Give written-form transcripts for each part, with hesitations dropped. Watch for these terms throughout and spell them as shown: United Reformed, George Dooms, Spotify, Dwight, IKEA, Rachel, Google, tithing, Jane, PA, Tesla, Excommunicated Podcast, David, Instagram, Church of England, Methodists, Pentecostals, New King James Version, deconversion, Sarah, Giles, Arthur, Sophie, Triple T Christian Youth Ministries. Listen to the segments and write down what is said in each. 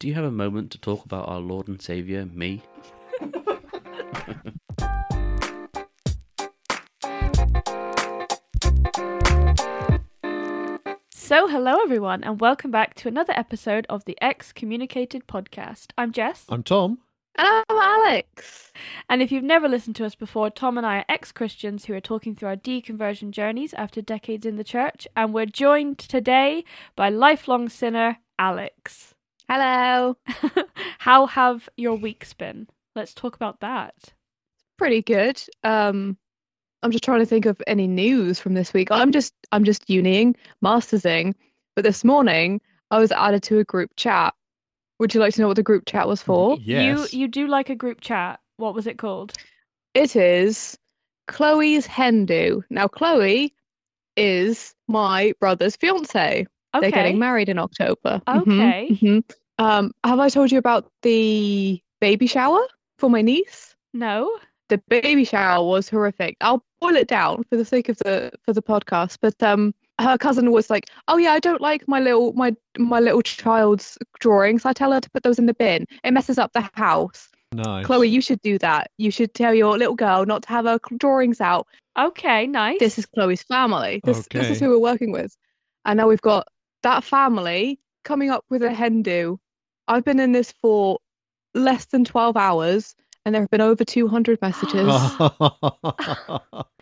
Do you have a moment to talk about our Lord and Saviour, me? So hello everyone, and welcome back to another episode of the Excommunicated Podcast. I'm Jess. I'm Tom. And I'm Alex. And if you've never listened to us before, Tom and I are ex-Christians who are talking through our deconversion journeys after decades in the church, and we're joined today by lifelong sinner Alex. Hello. How have your weeks been? Let's talk about that. Pretty good. I'm just trying to think of any news from this week. I'm just uniing, mastersing, but this morning I was added to a group chat. Would you like to know what the group chat was for? Yes. You do like a group chat. What was it called? It is Chloe's Hen Do. Now, Chloe is my brother's fiancée. Okay. They're getting married in October. Okay. Mm-hmm, mm-hmm. Have I told you about the baby shower for my niece? No. The baby shower was horrific. I'll boil it down for the sake of the podcast, but her cousin was like, "Oh yeah, I don't like my little child's drawings. I tell her to put those in the bin. It messes up the house." Nice. Chloe, you should do that. You should tell your little girl not to have her drawings out. Okay, nice. This is Chloe's family. This is who we're working with. And now we've got that family coming up with a hen do. I've been in this for less than 12 hours and there have been over 200 messages.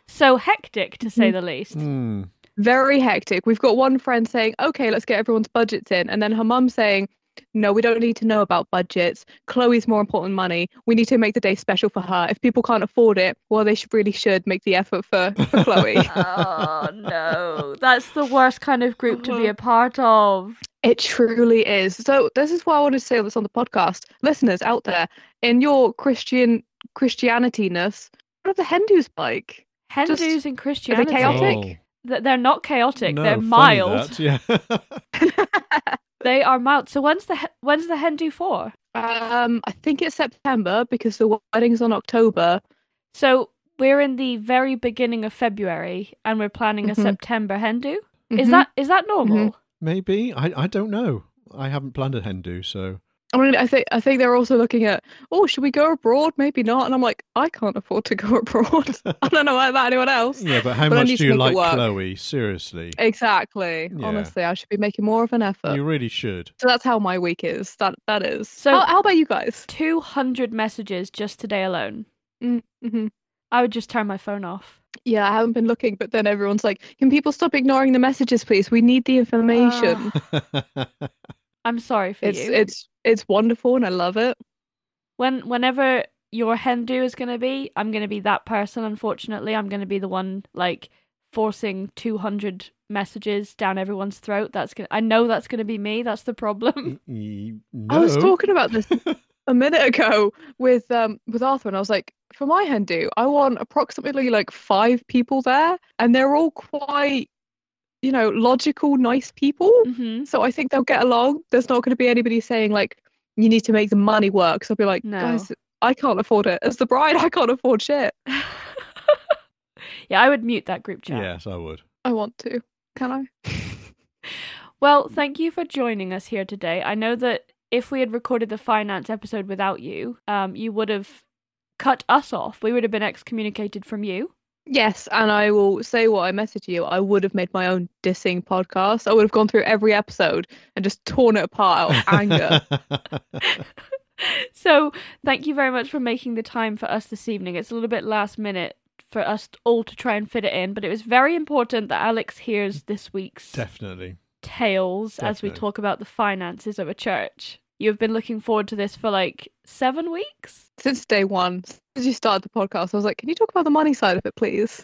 So hectic, to say the least. Mm. Very hectic. We've got one friend saying, "Okay, let's get everyone's budgets in," and then her mum saying, "No, we don't need to know about budgets. Chloe's more important than money. We need to make the day special for her. If people can't afford it, well, they should make the effort for Chloe." Oh no, that's the worst kind of group to be a part of. It truly is. So this is why I wanted to say this on the podcast, listeners out there. In your Christianity-ness, what are the Hindus like? Hindus and Christianity. Are they chaotic? Oh. They're not chaotic. No, they're mild. They are mild. So when's the hen do for? I think it's September because the wedding's on October. So we're in the very beginning of February and we're planning a September hen do. Mm-hmm. Is that normal? Mm-hmm. Maybe. I don't know. I haven't planned a hen do, so. I mean, I think they're also looking at, "Oh, should we go abroad? Maybe not." And I'm like, I can't afford to go abroad. I don't know about anyone else. Yeah, but how much do you like Chloe? Seriously. Exactly. Yeah. Honestly, I should be making more of an effort. You really should. So that's how my week is. That is. So how about you guys? 200 messages just today alone. Mm-hmm. I would just turn my phone off. Yeah, I haven't been looking, but then everyone's like, "Can people stop ignoring the messages, please? We need the information." I'm sorry for you. It's wonderful and I love it. Whenever your hen do is going to be, I'm going to be that person, unfortunately. I'm going to be the one, like, forcing 200 messages down everyone's throat. I know that's going to be me. That's the problem. No. I was talking about this a minute ago with Arthur, and I was like, for my hen do, I want approximately, like, 5 people there, and they're all quite... logical, nice people. Mm-hmm. So I think they'll get along. There's not going to be anybody saying, like, "You need to make the money work." So I'll be like, "No, guys, I can't afford it. As the bride, I can't afford shit." Yeah, I would mute that group chat. Yes, I would. I want to. Can I? Well, thank you for joining us here today. I know that if we had recorded the finance episode without you, you would have cut us off. We would have been excommunicated from you. Yes, and I will say what I messaged you. I would have made my own dissing podcast. I would have gone through every episode and just torn it apart out of anger. So thank you very much for making the time for us this evening. It's a little bit last minute for us all to try and fit it in, but it was very important that Alex hears this week's tales as we talk about the finances of a church. You've been looking forward to this for, like, 7 weeks? Since day one. Since you started the podcast, I was like, "Can you talk about the money side of it, please?"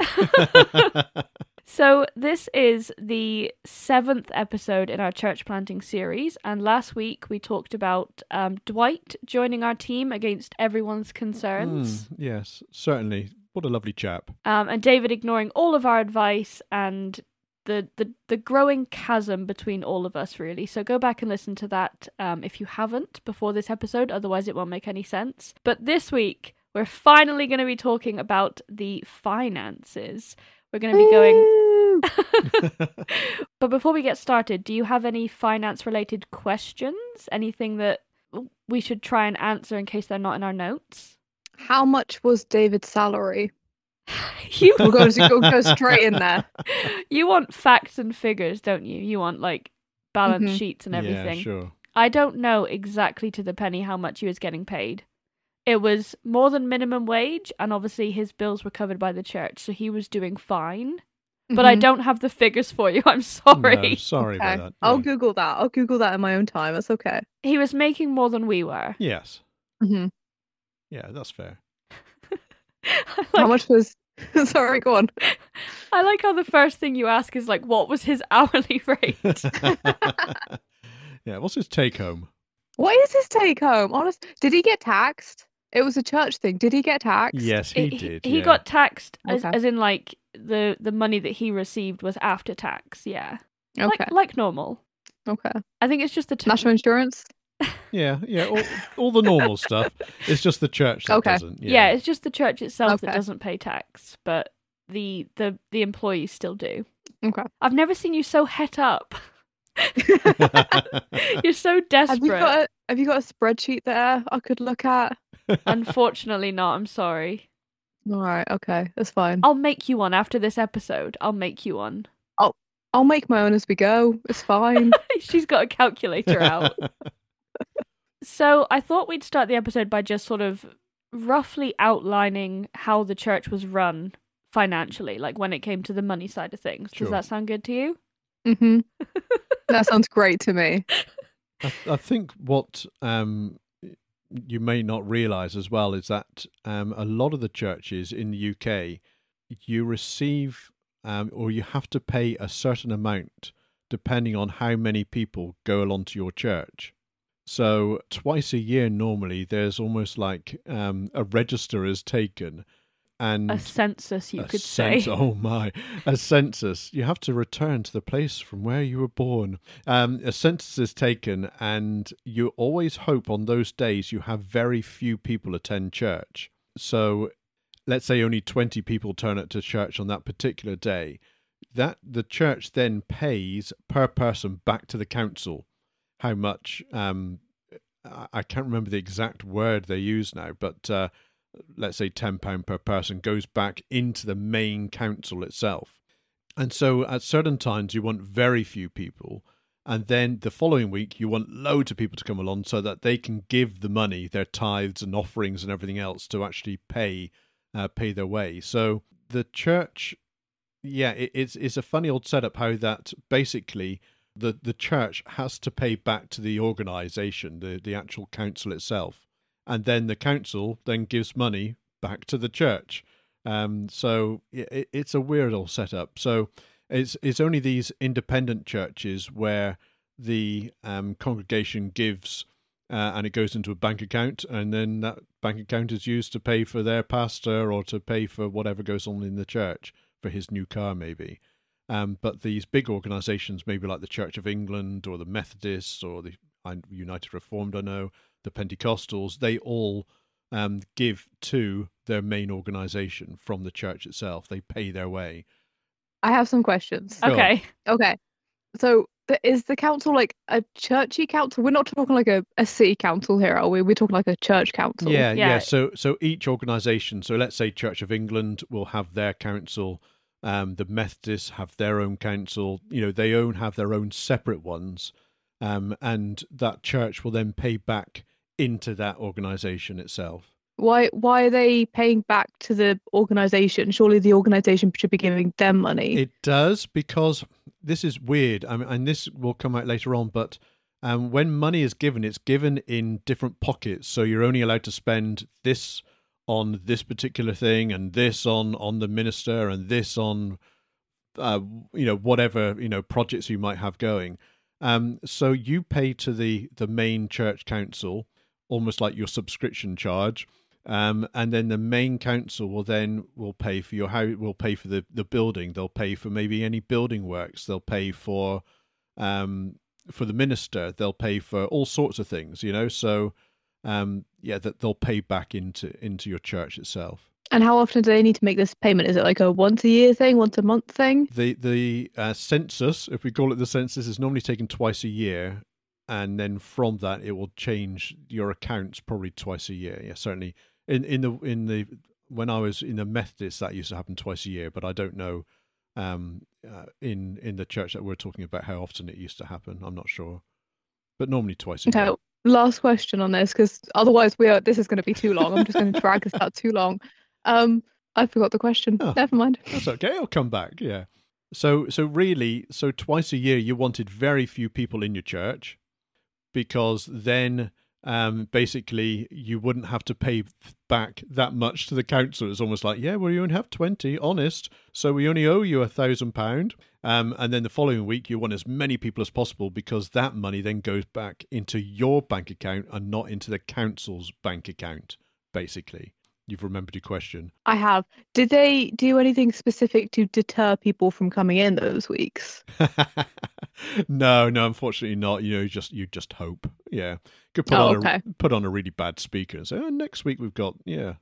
So this is the 7th episode in our church planting series. And last week we talked about Dwight joining our team against everyone's concerns. Yes, certainly. What a lovely chap. And David ignoring all of our advice and... The growing chasm between all of us, really. So go back and listen to that if you haven't before this episode, otherwise it won't make any sense. But this week, we're finally going to be talking about the finances. We're going to be going... But before we get started, do you have any finance-related questions? Anything that we should try and answer in case they're not in our notes. How much was David's salary? We'll go straight in there. You want facts and figures, don't you? You want like balance sheets and everything. Yeah, sure. I don't know exactly to the penny how much he was getting paid. It was more than minimum wage, and obviously his bills were covered by the church, so he was doing fine. Mm-hmm. But I don't have the figures for you. I'm sorry. No, sorry about that. Yeah. I'll Google that. I'll Google that in my own time. That's okay. He was making more than we were. Yes. Mm-hmm. Yeah, that's fair. Like, how much was... Sorry, go on. I like how the first thing you ask is like, what was his hourly rate? Yeah, what's his take-home? What is his take-home? Honest, did he get taxed? It was a church thing. Did he get taxed? Yes, he did. He got taxed as in like the money that he received was after tax, yeah. Okay. Like normal. Okay. I think it's just the... National insurance? Yeah, all the normal stuff. It's just the church that doesn't. Yeah. It's just the church itself that doesn't pay tax, but the employees still do. Okay. I've never seen you so het up. You're so desperate. Have you got a spreadsheet there I could look at? Unfortunately not, I'm sorry. Alright, okay, that's fine. I'll make you one after this episode. I'll make my own as we go. It's fine. She's got a calculator out. So I thought we'd start the episode by just sort of roughly outlining how the church was run financially, like when it came to the money side of things. Sure. Does that sound good to you? Mm-hmm. That sounds great to me. I think what you may not realise as well is that a lot of the churches in the UK, you receive or you have to pay a certain amount depending on how many people go along to your church. So twice a year normally there's almost like a register is taken. And a census, you could say. Oh my, a census. You have to return to the place from where you were born. A census is taken, and you always hope on those days you have very few people attend church. So let's say only 20 people turn up to church on that particular day. That the church then pays per person back to the council how much, I can't remember the exact word they use now, but... let's say £10 per person goes back into the main council itself. And so at certain times you want very few people, and then the following week you want loads of people to come along so that they can give the money, their tithes and offerings and everything else to actually pay their way. So the church, it's a funny old setup how that basically the church has to pay back to the organisation, the actual council itself. And then the council then gives money back to the church. So it's a weird old setup. So it's only these independent churches where the congregation gives and it goes into a bank account, and then that bank account is used to pay for their pastor or to pay for whatever goes on in the church, for his new car maybe. But these big organisations, maybe like the Church of England or the Methodists or the United Reformed, I know, the Pentecostals, they all give to their main organisation from the church itself. They pay their way. I have some questions. Okay. So is the council like a churchy council? We're not talking like a city council here, are we? We're talking like a church council. Yeah. So each organisation, so let's say Church of England will have their council. The Methodists have their own council. They have their own separate ones. And that church will then pay back into that organisation itself. Why are they paying back to the organisation? Surely the organisation should be giving them money. It does, because this is weird, and this will come out later on, but when money is given, it's given in different pockets. So you're only allowed to spend this on this particular thing, and this on the minister, and this on whatever projects you might have going. So you pay to the main church council, almost like your subscription charge, and then the main council will pay for the building. They'll pay for maybe any building works. They'll pay for the minister. They'll pay for all sorts of things. So that they'll pay back into your church itself. And how often do they need to make this payment? Is it like a once a year thing, once a month thing? The census, if we call it the census, is normally taken twice a year. and then from that it will change your accounts probably twice a year. Yeah, certainly in the when I was in the Methodists, that used to happen twice a year, but I don't know in the church that we're talking about how often it used to happen. I'm not sure, but normally twice a year. Okay, last question on this, because otherwise this is going to be too long. I'm just going to drag this out too long. I forgot the question. Oh, never mind. That's okay. I'll come back. Yeah. So really, twice a year you wanted very few people in your church, because then basically you wouldn't have to pay back that much to the council. It's almost like, yeah, well, you only have 20, honest, so we only owe you £1,000. And then the following week you want as many people as possible, because that money then goes back into your bank account and not into the council's bank account, basically. You've remembered your question. I have. Did they do anything specific to deter people from coming in those weeks? No, unfortunately not. You know, you just hope. Yeah. Could put on a really bad speaker and say, oh, next week we've got, yeah,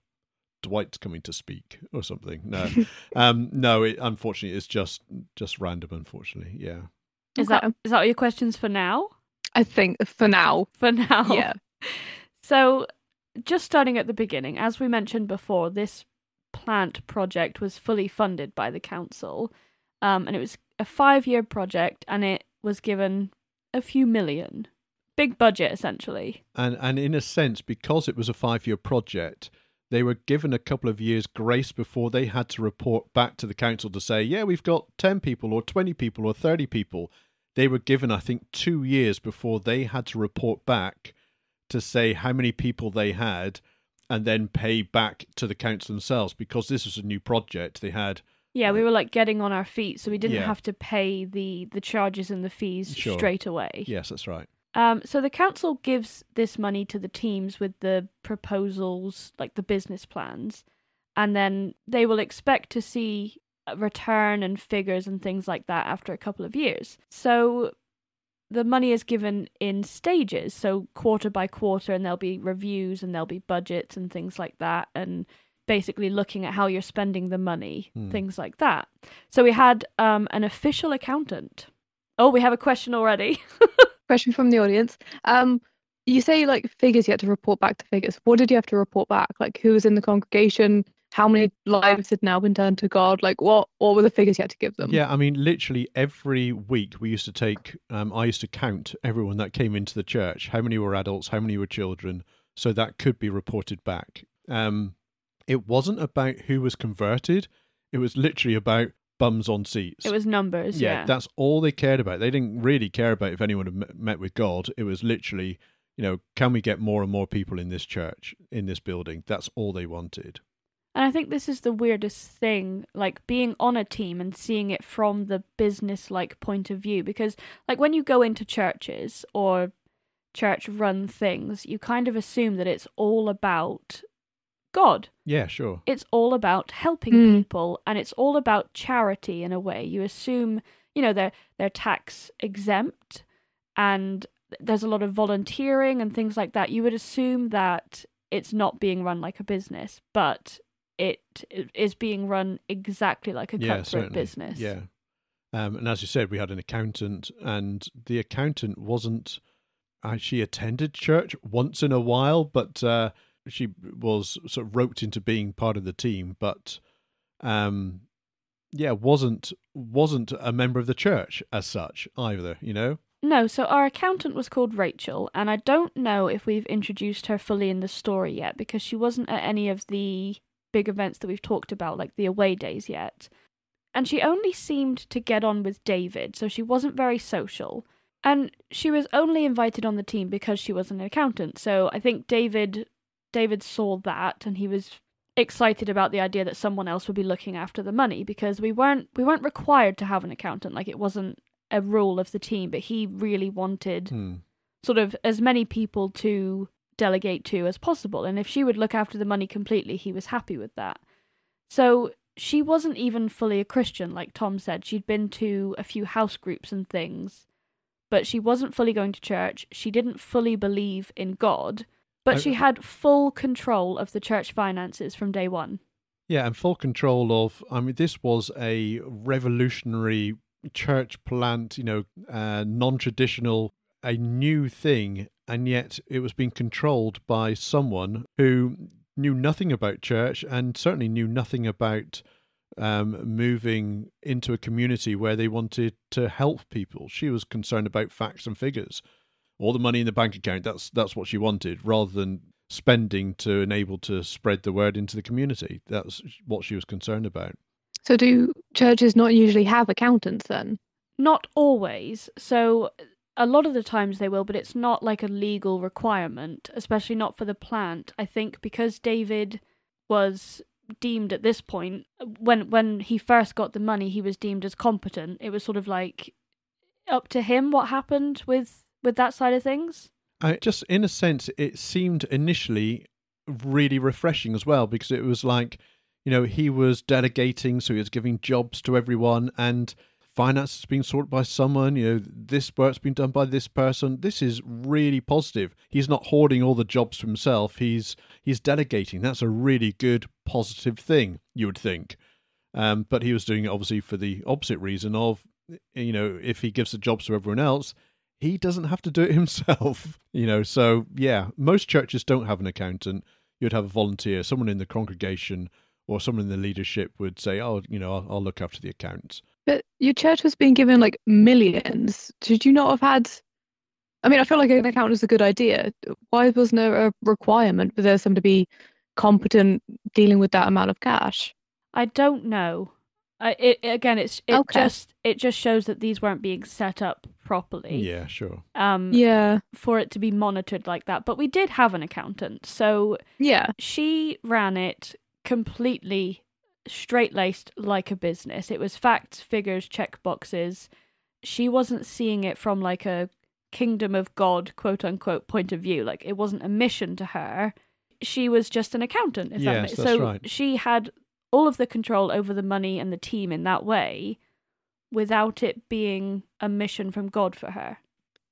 Dwight's coming to speak or something. No. No, unfortunately it's just random, unfortunately. Yeah. Is that all your questions for now? I think for now. For now. Yeah. So just starting at the beginning, as we mentioned before, this plant project was fully funded by the council, and it was a 5-year project, and it was given a few million. Big budget, essentially. And in a sense, because it was a 5-year project, they were given a couple of years' grace before they had to report back to the council to say, yeah, we've got 10 people or 20 people or 30 people. They were given, I think, 2 years before they had to report back to say how many people they had, and then pay back to the council themselves, because this was a new project they had. Yeah, we were like getting on our feet, so we didn't have to pay the charges and the fees straight away. Yes, that's right. So the council gives this money to the teams with the proposals, like the business plans, and then they will expect to see a return and figures and things like that after a couple of years. So the money is given in stages, so quarter by quarter, and there'll be reviews and there'll be budgets and things like that, and basically looking at how you're spending the money, things like that. So we had an official accountant. Oh, we have a question already. Question from the audience. You say like figures, you had to report back to figures. What did you have to report back? Like who was in the congregation? How many lives had now been turned to God? Like, what were the figures you had to give them? Yeah, I mean, literally every week we used to take, I used to count everyone that came into the church, how many were adults, how many were children, so that could be reported back. It wasn't about who was converted. It was literally about bums on seats. It was numbers, yeah. That's all they cared about. They didn't really care about if anyone had met with God. It was literally, you know, can we get more and more people in this church, in this building? That's all they wanted. And I think this is the weirdest thing, like being on a team and seeing it from the business-like point of view. Because like when you go into churches or church-run things, you kind of assume that it's all about God. Yeah, sure. It's all about helping people, and it's all about charity in a way. You assume, you know, they're tax exempt and there's a lot of volunteering and things like that. You would assume that it's not being run like a business, but it is being run exactly like a cutthroat business. Yeah. And as you said, we had an accountant, and the accountant wasn't, she attended church once in a while, but she was sort of roped into being part of the team, but wasn't a member of the church as such either, you know? No, so our accountant was called Rachel, and I don't know if we've introduced her fully in the story yet, because she wasn't at any of the big events that we've talked about, like the away days yet. And she only seemed to get on with David, so she wasn't very social. And she was only invited on the team because she was an accountant. So I think David saw that, and he was excited about the idea that someone else would be looking after the money, because we weren't required to have an accountant. Like it wasn't a rule of the team, but he really wanted sort of as many people to delegate to as possible, and if she would look after the money completely, he was happy with that. So she wasn't even fully a Christian, like Tom said. She'd been to a few house groups and things, but she wasn't fully going to church. She didn't fully believe in God, but she had full control of the church finances from day one. Yeah, and full control of, I mean, this was a revolutionary church plant, you know, non-traditional a new thing, and yet it was being controlled by someone who knew nothing about church and certainly knew nothing about moving into a community where they wanted to help people. She was concerned about facts and figures. All the money in the bank account, that's what she wanted, rather than spending to enable to spread the word into the community. That's what she was concerned about. So do churches not usually have accountants then? Not always. So a lot of the times they will, but it's not like a legal requirement, especially not for the plant. I think because David was deemed at this point, when he first got the money, he was deemed as competent. It was sort of like up to him what happened with that side of things. Just in a sense, it seemed initially really refreshing as well, because it was like, you know, he was delegating, so he was giving jobs to everyone, and finance has been sorted by someone, you know, this work's been done by this person. This is really positive. He's not hoarding all the jobs for himself. He's delegating. That's a really good, positive thing, you would think. But he was doing it obviously for the opposite reason of, you know, if he gives the jobs to everyone else, he doesn't have to do it himself, you know. So, yeah, most churches don't have an accountant. You'd have a volunteer, someone in the congregation or someone in the leadership would say, oh, you know, I'll look after the accounts. But your church was being given like millions. Did you not have had? I mean, I feel like an accountant is a good idea. Why wasn't there a requirement for someone to be competent dealing with that amount of cash? I don't know. It just shows that these weren't being set up properly. Yeah, sure. For it to be monitored like that. But we did have an accountant, so yeah, she ran it completely straight-laced like a business. It was facts, figures, check boxes. She wasn't seeing it from like a kingdom of God, quote unquote, point of view. Like it wasn't a mission to her. She was just an accountant. She had all of the control over the money and the team in that way without it being a mission from God for her.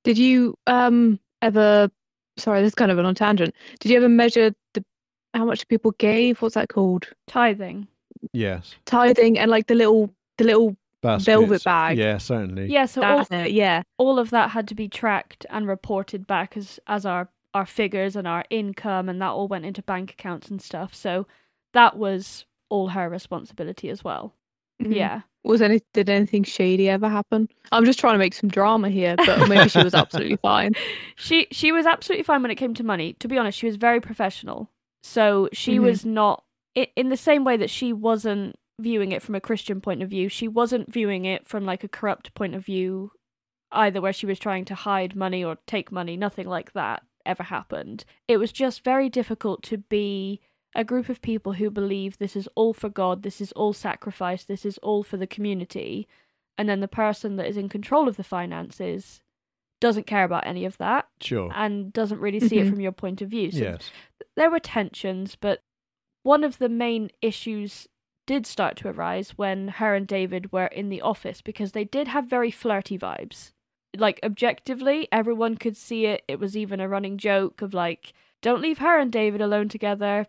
Did you ever, sorry, this is kind of on tangent. Did you ever measure how much people gave? What's that called? Tithing. Yes. Tithing and like the little baskets. Velvet bag. Yeah, certainly. Yeah, so all of that had to be tracked and reported back as our figures and our income, and that all went into bank accounts and stuff. So that was all her responsibility as well. Mm-hmm. Yeah. Did anything shady ever happen? I'm just trying to make some drama here, but maybe she was absolutely fine. She was absolutely fine when it came to money. To be honest, she was very professional. So she was not, in the same way that she wasn't viewing it from a Christian point of view, she wasn't viewing it from like a corrupt point of view either, where she was trying to hide money or take money. Nothing like that ever happened. It was just very difficult to be a group of people who believe this is all for God, this is all sacrifice, this is all for the community, and then the person that is in control of the finances doesn't care about any of that, sure, and doesn't really see it from your point of view. So yes, there were tensions, but one of the main issues did start to arise when her and David were in the office, because they did have very flirty vibes. Like, objectively, everyone could see it. It was even a running joke of, like, don't leave her and David alone together,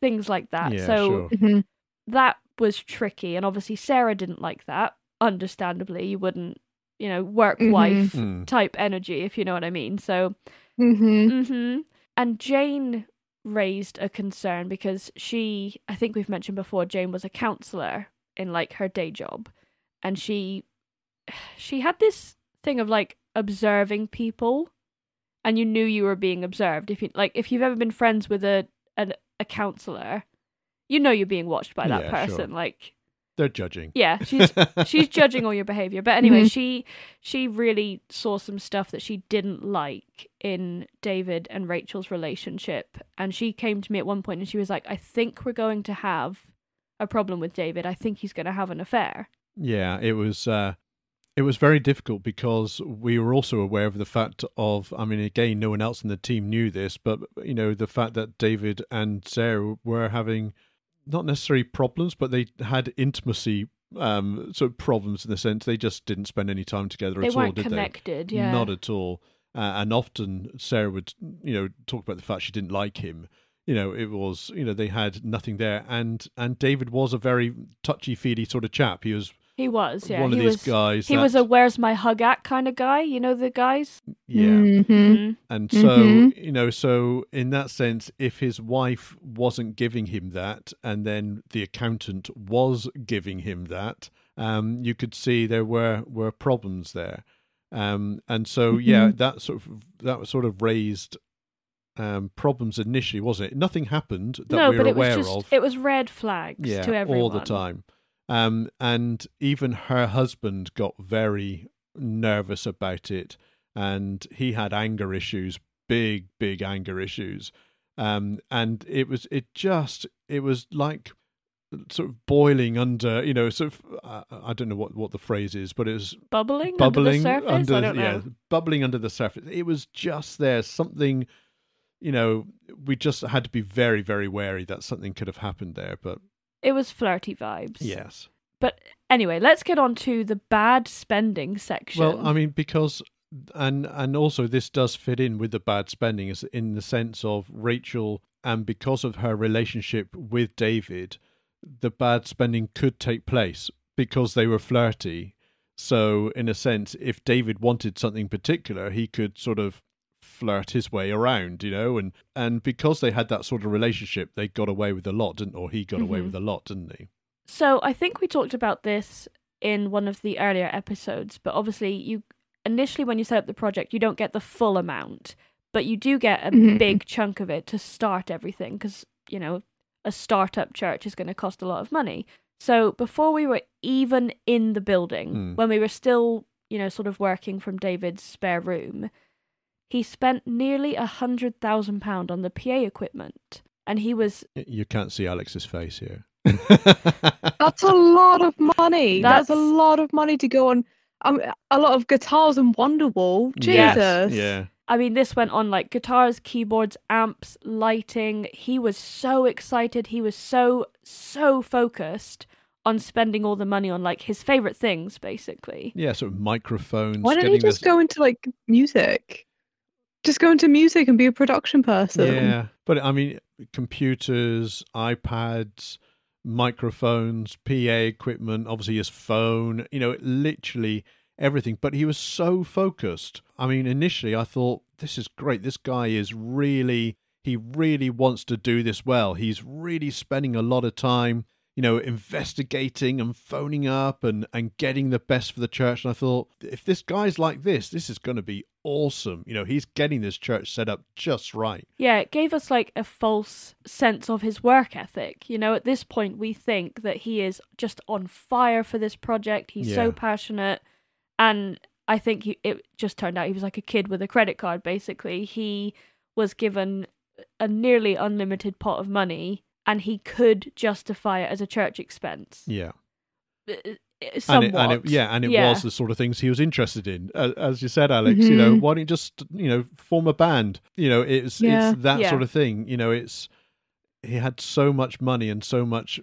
things like that. Yeah, so sure. That was tricky, and obviously Sarah didn't like that. Understandably, you wouldn't, you know, work wife type energy, if you know what I mean. So, and Jane raised a concern because she, I think we've mentioned before, Jane was a counsellor in like her day job, and she had this thing of like observing people, and you knew you were being observed if you've ever been friends with a counsellor, you know you're being watched by that person. Sure. Like they're judging. Yeah, she's judging all your behaviour. But anyway, she really saw some stuff that she didn't like in David and Rachel's relationship. And she came to me at one point and she was like, I think we're going to have a problem with David. I think he's going to have an affair. Yeah, it was very difficult because we were also aware of the fact of, I mean, again, no one else in the team knew this, but, you know, the fact that David and Sarah were having not necessarily problems, but they had intimacy sort of problems, in the sense they just didn't spend any time together at all, did they? They weren't connected, yeah. Not at all. And often Sarah would, you know, talk about the fact she didn't like him. You know, it was, you know, they had nothing there. And David was a very touchy-feely sort of chap. He was He was, yeah. One of these guys. He was a where's my hug at kind of guy, you know, the guys? Yeah. Mm-hmm. And so, you know, so in that sense, if his wife wasn't giving him that, and then the accountant was giving him that, you could see there were problems there. And so, yeah, that sort of raised problems initially, wasn't it? Nothing happened that we were aware of. It was red flags to everyone. All the time. And even her husband got very nervous about it, and he had anger issues, big anger issues. And it was like sort of boiling under, you know, sort of, I don't know what the phrase is, but it was bubbling under the surface. Bubbling under the surface. It was just there, something, you know, we just had to be very, very wary that something could have happened there, but. It was flirty vibes. Yes. But anyway, let's get on to the bad spending section. Well, I mean, because, and also this does fit in with the bad spending, is in the sense of Rachel, and because of her relationship with David, the bad spending could take place because they were flirty. So in a sense, if David wanted something particular, he could sort of flirt his way around, you know, and because they had that sort of relationship, they got away with a lot, didn't he? So I think we talked about this in one of the earlier episodes, but obviously you initially, when you set up the project, you don't get the full amount, but you do get a big chunk of it to start everything, because, you know, a startup church is going to cost a lot of money. So before we were even in the building, when we were still, you know, sort of working from David's spare room, he spent nearly £100,000 on the PA equipment, and he was... You can't see Alex's face here. That's a lot of money. That's a lot of money to go on. A lot of guitars and Wonderwall. Jesus. Yes. Yeah. I mean, this went on like guitars, keyboards, amps, lighting. He was so excited. He was so focused on spending all the money on like his favourite things, basically. Yeah, sort of microphones. Why don't you just go into like music? Just go into music and be a production person. Yeah, but I mean, computers, iPads, microphones, PA equipment, obviously his phone, you know, literally everything. But he was so focused. I mean, initially I thought, this is great. This guy is really wants to do this well. He's really spending a lot of time, you know, investigating and phoning up and getting the best for the church. And I thought, if this guy's like this, this is going to be awesome. You know, he's getting this church set up just right. Yeah, it gave us like a false sense of his work ethic. You know, at this point, we think that he is just on fire for this project. He's so passionate. And I think it just turned out he was like a kid with a credit card, basically. He was given a nearly unlimited pot of money, and he could justify it as a church expense. Yeah. Somewhat. And it was the sort of things he was interested in. As you said, Alex, you know, why don't you just, you know, form a band? You know, it's that sort of thing. You know, it's, he had so much money and so much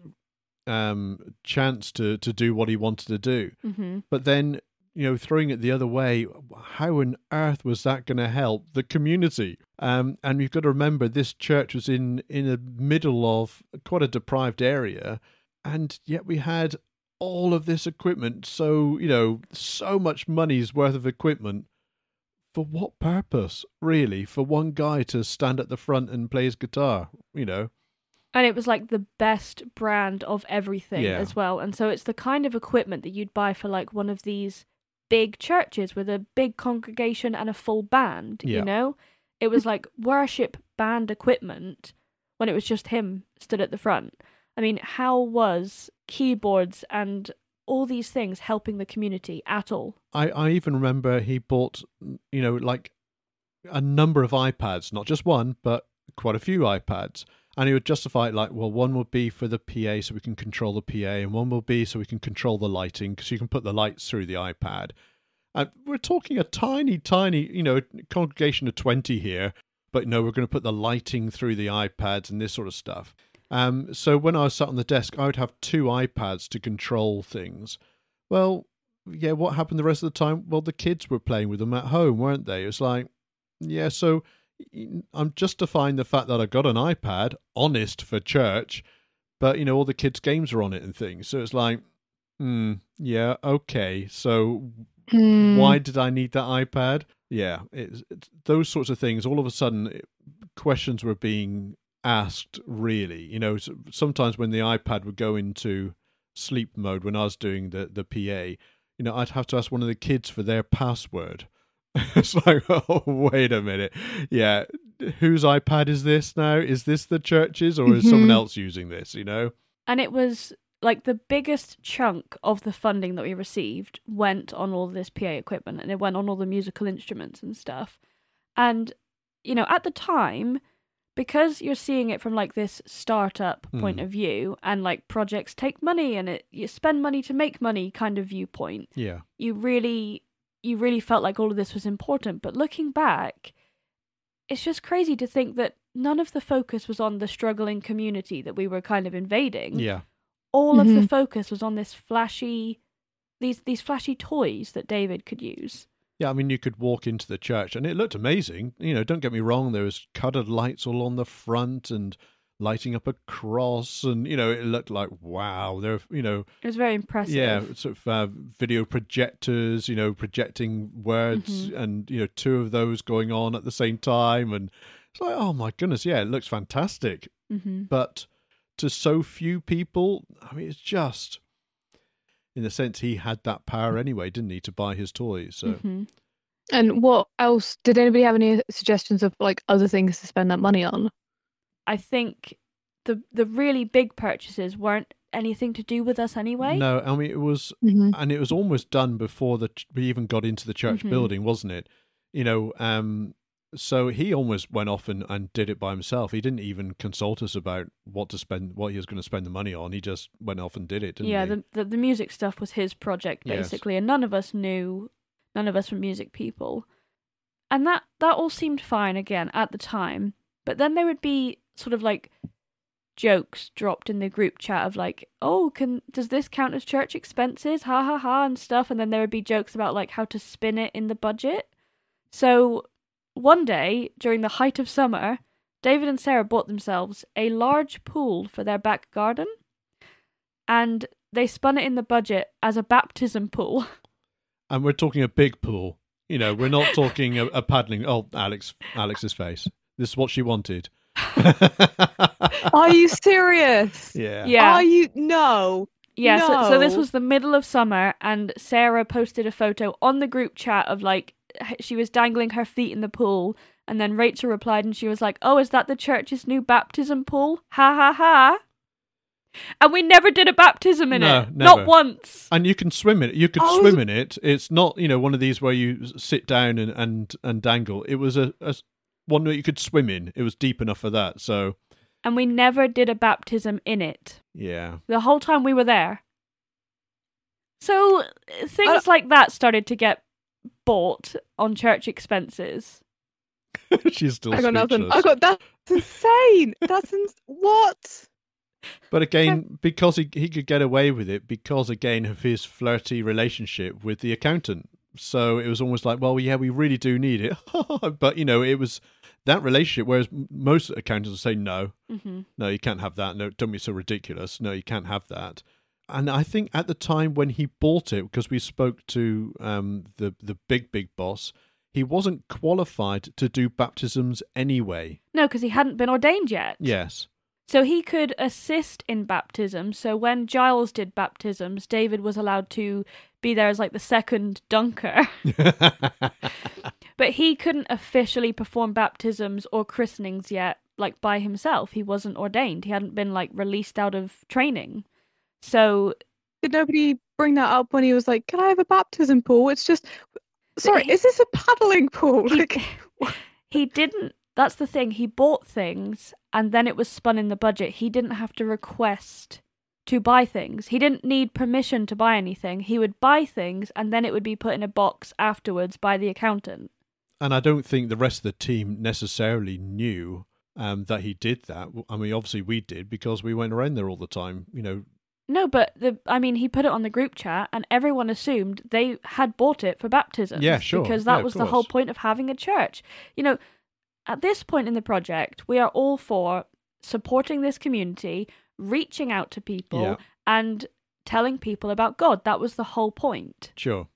chance to do what he wanted to do. Mm-hmm. But then, you know, throwing it the other way, how on earth was that going to help the community? And you've got to remember, this church was in the middle of quite a deprived area, and yet we had all of this equipment. So, you know, so much money's worth of equipment. For what purpose, really? For one guy to stand at the front and play his guitar, you know? And it was like the best brand of everything as well. And so it's the kind of equipment that you'd buy for like one of these big churches with a big congregation and a full band, you know? It was like worship band equipment when it was just him stood at the front. I mean, how was keyboards and all these things helping the community at all? I even remember he bought, you know, like a number of iPads, not just one, but quite a few iPads. And he would justify it like, well, one would be for the PA so we can control the PA, and one will be so we can control the lighting, because you can put the lights through the iPad. And we're talking a tiny, you know, congregation of 20 here, but no, we're going to put the lighting through the iPads and this sort of stuff. So when I was sat on the desk, I would have two iPads to control things. Well, yeah, what happened the rest of the time? Well, the kids were playing with them at home, weren't they? It's like, yeah, so I'm justifying the fact that I got an iPad, honest for church, but, you know, all the kids' games are on it and things. So it's like, Yeah, okay. So why did I need that iPad? Yeah, it's those sorts of things. All of a sudden, questions were being asked, really. You know, sometimes when the iPad would go into sleep mode, when I was doing the PA, you know, I'd have to ask one of the kids for their password. It's like, oh, wait a minute. Yeah, whose iPad is this now? Is this the church's or is someone else using this, you know? And it was like the biggest chunk of the funding that we received went on all this PA equipment, and it went on all the musical instruments and stuff. And, you know, at the time, because you're seeing it from like this startup point of view, and like projects take money and you spend money to make money kind of viewpoint. Yeah. You really felt like all of this was important. But looking back, it's just crazy to think that none of the focus was on the struggling community that we were kind of invading. Yeah. All of the focus was on this flashy toys that David could use. Yeah, I mean, you could walk into the church and it looked amazing. You know, don't get me wrong, there was colored lights all on the front and lighting up a cross, and, you know, it looked like, wow, there, you know. It was very impressive. Yeah, sort of video projectors, you know, projecting words and, you know, two of those going on at the same time. And it's like, oh my goodness, yeah, it looks fantastic. But to so few people, I mean, it's just... in a sense, he had that power anyway, didn't he, to buy his toys? So, and what else? Did anybody have any suggestions of like other things to spend that money on? I think the really big purchases weren't anything to do with us anyway. No, I mean, it was, and it was almost done before we even got into the church building, wasn't it? You know, so he almost went off and did it by himself. He didn't even consult us about what he was going to spend the money on. He just went off and did it, didn't he? Yeah, the music stuff was his project, basically, and none of us were music people. And that all seemed fine, again, at the time. But then there would be sort of, like, jokes dropped in the group chat of, like, oh, does this count as church expenses? Ha, ha, ha, and stuff. And then there would be jokes about, like, how to spin it in the budget. So... one day, during the height of summer, David and Sarah bought themselves a large pool for their back garden, and they spun it in the budget as a baptism pool. And we're talking a big pool. You know, we're not talking a paddling. Oh, Alex's face. This is what she wanted. Are you serious? Yeah. Are you? No. Yeah, no. So this was the middle of summer, and Sarah posted a photo on the group chat of, like, she was dangling her feet in the pool, and then Rachel replied and she was like, oh, is that the church's new baptism pool? Ha ha ha. And we never did a baptism in it. Never. Not once. And you can swim in it. You could swim in it. It's not, you know, one of these where you sit down and dangle. It was a one that you could swim in. It was deep enough for that. So. And we never did a baptism in it. Yeah. The whole time we were there. So things like that started to get bought on church expenses. She's still speechless. I got nothing. That's insane. What? But again, because he could get away with it, because again of his flirty relationship with the accountant. So it was almost like, well, yeah, we really do need it. But, you know, it was that relationship, whereas most accountants will say, no, no, you can't have that. No, don't be so ridiculous. No, you can't have that. And I think at the time when he bought it, because we spoke to the big boss, he wasn't qualified to do baptisms anyway. No, because he hadn't been ordained yet. Yes. So he could assist in baptism. So when Giles did baptisms, David was allowed to be there as like the second dunker. But he couldn't officially perform baptisms or christenings yet, like by himself. He wasn't ordained. He hadn't been like released out of training. So did nobody bring that up when he was like, can I have a baptism pool? It's just, sorry, is this a paddling pool? He didn't. That's the thing. He bought things and then it was spun in the budget. He didn't have to request to buy things. He didn't need permission to buy anything. He would buy things and then it would be put in a box afterwards by the accountant. And I don't think the rest of the team necessarily knew that he did that. I mean, obviously we did because we went around there all the time, you know. No, but he put it on the group chat and everyone assumed they had bought it for baptism. Yeah, sure. Because that was the whole point of having a church. You know, at this point in the project, we are all for supporting this community, reaching out to people and telling people about God. That was the whole point. Sure.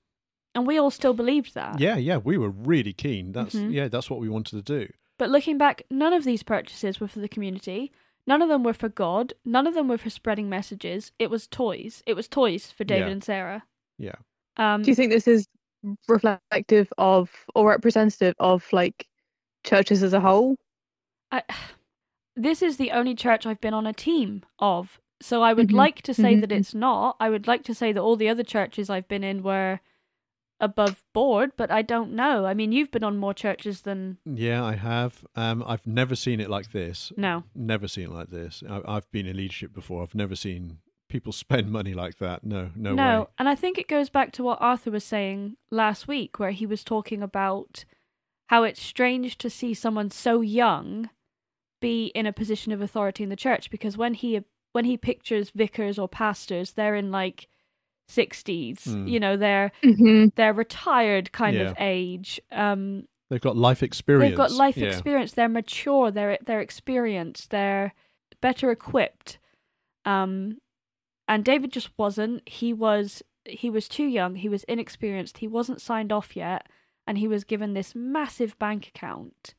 And we all still believed that. Yeah, we were really keen. That's that's what we wanted to do. But looking back, none of these purchases were for the community. None of them were for God. None of them were for spreading messages. It was toys. It was toys for David and Sarah. Yeah. Do you think this is reflective of or representative of like churches as a whole? This is the only church I've been on a team of. So I would like to say that it's not. I would like to say that all the other churches I've been in were above board, but I don't know. I mean, you've been on more churches than... Yeah, I have. I've never seen it like this. No. Never seen it like this. I've been in leadership before. I've never seen people spend money like that. No way. And I think it goes back to what Arthur was saying last week, where he was talking about how it's strange to see someone so young be in a position of authority in the church, because when he pictures vicars or pastors, they're in like 60s, you know, they're retired kind of age. They've got life experience. They're mature. They're experienced. They're better equipped. And David just wasn't. He was too young. He was inexperienced. He wasn't signed off yet, and he was given this massive bank account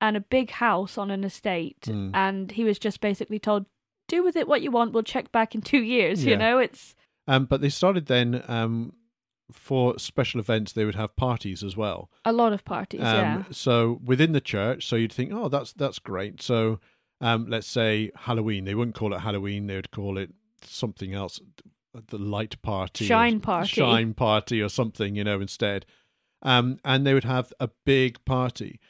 and a big house on an estate, and he was just basically told, "Do with it what you want. We'll check back in 2 years." Yeah. You know, it's. But they started then for special events. They would have parties as well. A lot of parties, yeah. So within the church, so you'd think, oh, that's great. So let's say Halloween. They wouldn't call it Halloween. They would call it something else, the light party, shine party, or something, you know, instead. And they would have a big party.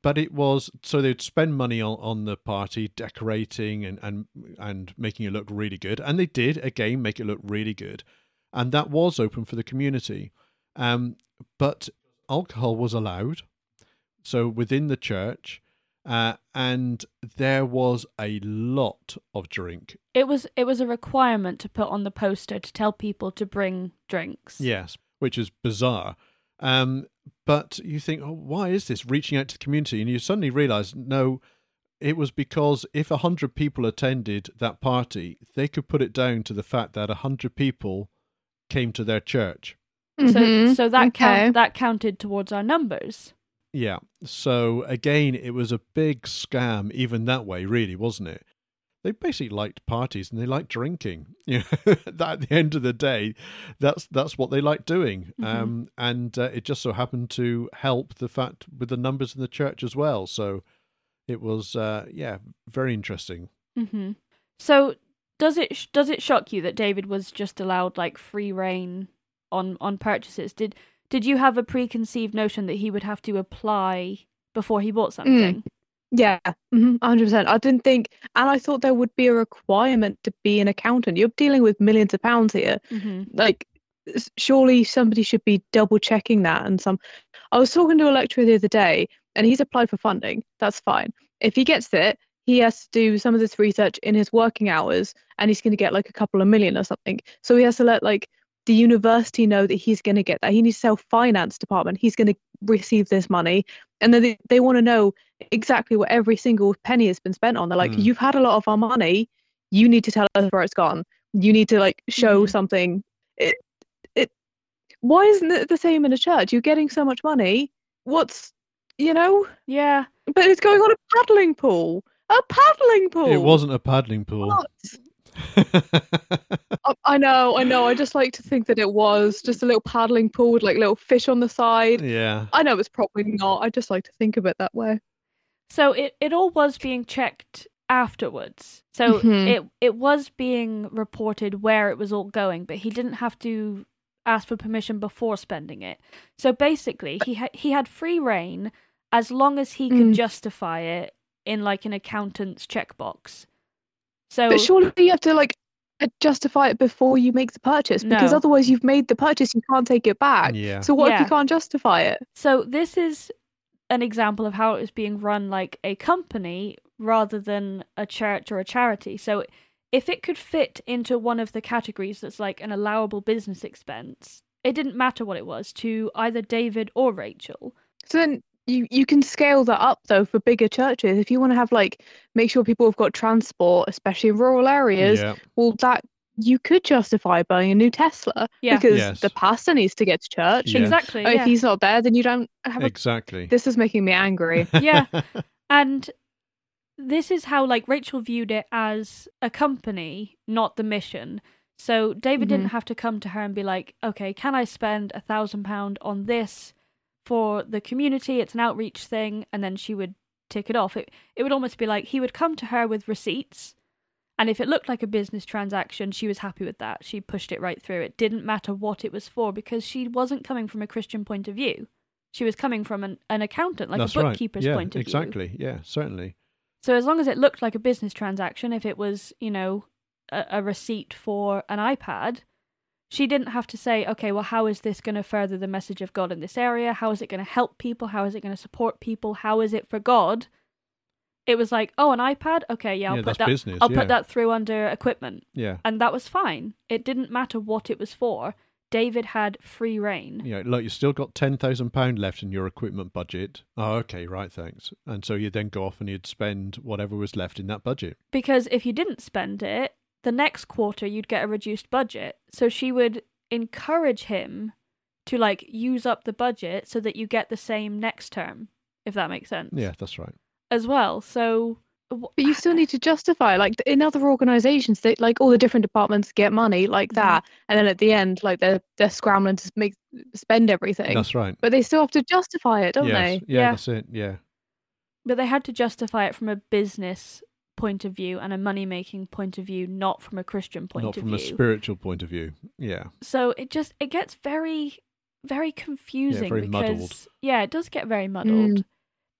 But it was, so they'd spend money on the party, decorating and making it look really good. And they did, again, make it look really good. And that was open for the community. But alcohol was allowed. So within the church, and there was a lot of drink. It was a requirement to put on the poster to tell people to bring drinks. Yes, which is bizarre. But you think, oh, why is this reaching out to the community? And you suddenly realise, no, it was because if 100 people attended that party, they could put it down to the fact that 100 people came to their church. Mm-hmm. So that that counted towards our numbers. Yeah. So again, it was a big scam, even that way, really, wasn't it? They basically liked parties and they liked drinking. You know, at the end of the day, that's what they liked doing. Mm-hmm. And it just so happened to help the fact with the numbers in the church as well. So it was, very interesting. Mm-hmm. So does it shock you that David was just allowed like free rein on purchases? Did you have a preconceived notion that he would have to apply before he bought something? Mm. Yeah, 100%. I didn't think, and I thought there would be a requirement to be an accountant. You're dealing with millions of pounds here. Mm-hmm. Like, surely somebody should be double checking that. I was talking to a lecturer the other day, and he's applied for funding. That's fine. If he gets it, he has to do some of this research in his working hours, and he's going to get like a couple of million or something. So he has to let like the university know that he's going to get that. He needs to sell finance department. He's going to receive this money. And then they want to know exactly what every single penny has been spent on. They're like, you've had a lot of our money. You need to tell us where it's gone. You need to like show something. Why isn't it the same in a church? You're getting so much money. What's, you know? Yeah. But it's going on a paddling pool. A paddling pool. It wasn't a paddling pool. I know. I just like to think that it was just a little paddling pool with like little fish on the side. Yeah. I know it's probably not. I just like to think of it that way. So it all was being checked afterwards. So it was being reported where it was all going, but he didn't have to ask for permission before spending it. So basically, he had free rein as long as he could justify it in like an accountant's checkbox. So, but surely you have to like justify it before you make the purchase, because otherwise you've made the purchase, you can't take it back. Yeah. So what if you can't justify it? So this is an example of how it was being run like a company rather than a church or a charity. So if it could fit into one of the categories that's like an allowable business expense, it didn't matter what it was to either David or Rachel. So then You can scale that up, though, for bigger churches. If you want to have, like, make sure people have got transport, especially in rural areas, well, that you could justify buying a new Tesla because the pastor needs to get to church. Yes. Exactly. If he's not there, then you don't have this is making me angry. Yeah. And this is how, like, Rachel viewed it as a company, not the mission. So David didn't have to come to her and be like, okay, can I spend £1,000 on this for the community? It's an outreach thing. And then she would tick it off. It would almost be like he would come to her with receipts. And if it looked like a business transaction, she was happy with that. She pushed it right through. It didn't matter what it was for, because she wasn't coming from a Christian point of view. She was coming from an accountant, like a bookkeeper's point of view. Exactly. Yeah, certainly. So as long as it looked like a business transaction, if it was, you know, a receipt for an iPad, she didn't have to say, okay, well, how is this going to further the message of God in this area? How is it going to help people? How is it going to support people? How is it for God? It was like, oh, an iPad? Okay, I'll put that through under equipment. Yeah. And that was fine. It didn't matter what it was for. David had free reign. Yeah, look, you still got £10,000 left in your equipment budget. Oh, okay, right, thanks. And so you'd then go off and you'd spend whatever was left in that budget. Because if you didn't spend it, the next quarter you'd get a reduced budget. So she would encourage him to, like, use up the budget so that you get the same next term, if that makes sense. Yeah, that's right. As well, so... But you still need to justify, like, in other organisations, they, like, all the different departments get money like that, and then at the end, like, they're scrambling to spend everything. That's right. But they still have to justify it, don't they? Yeah, that's it, yeah. But they had to justify it from a business point of view and a money-making point of view, not from a Christian point of view. Not from a spiritual point of view, yeah. So it gets very, very confusing. Yeah, very muddled. Yeah, it does get very muddled. Mm.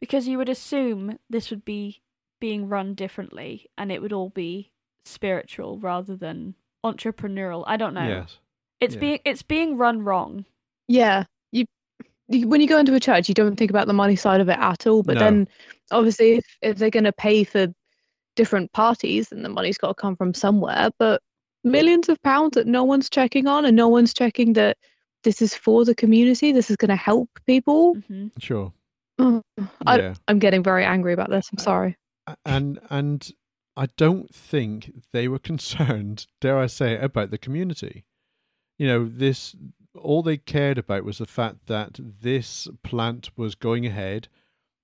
Because you would assume this would be being run differently and it would all be spiritual rather than entrepreneurial. I don't know. Yes. It's being run wrong. Yeah. You when you go into a church, you don't think about the money side of it at all. But then obviously if they're going to pay for different parties, then the money's got to come from somewhere. But millions of pounds that no one's checking on and no one's checking that this is for the community, this is going to help people. Mm-hmm. Sure. I'm getting very angry about this. I'm sorry. And I don't think they were concerned, dare I say it, about the community. You know, this, all they cared about was the fact that this plant was going ahead,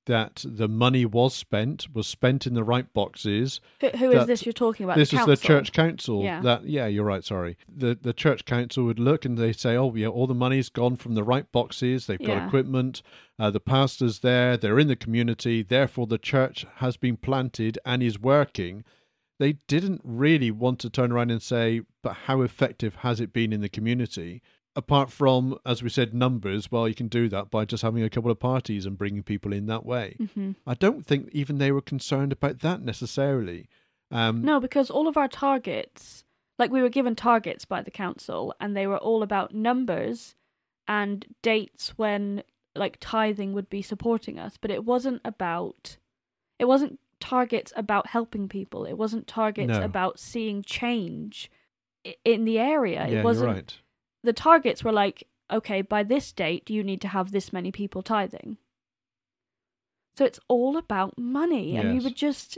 that the money was spent in the right boxes. Who is this you're talking about? This is the church council. Yeah. You're right, sorry. The church council would look and they say, oh, yeah, all the money's gone from the right boxes, they've got equipment, the pastor's there, they're in the community, therefore the church has been planted and is working. They didn't really want to turn around and say, but how effective has it been in the community? Apart from, as we said, numbers, well, you can do that by just having a couple of parties and bringing people in that way. Mm-hmm. I don't think even they were concerned about that necessarily. No, because all of our targets, like, we were given targets by the council and they were all about numbers and dates when, like, tithing would be supporting us. But it wasn't targets about helping people. It wasn't targets about seeing change in the area. Yeah, it wasn't. You're right. The targets were like, okay, by this date, you need to have this many people tithing. So it's all about money. Yes. And we were just...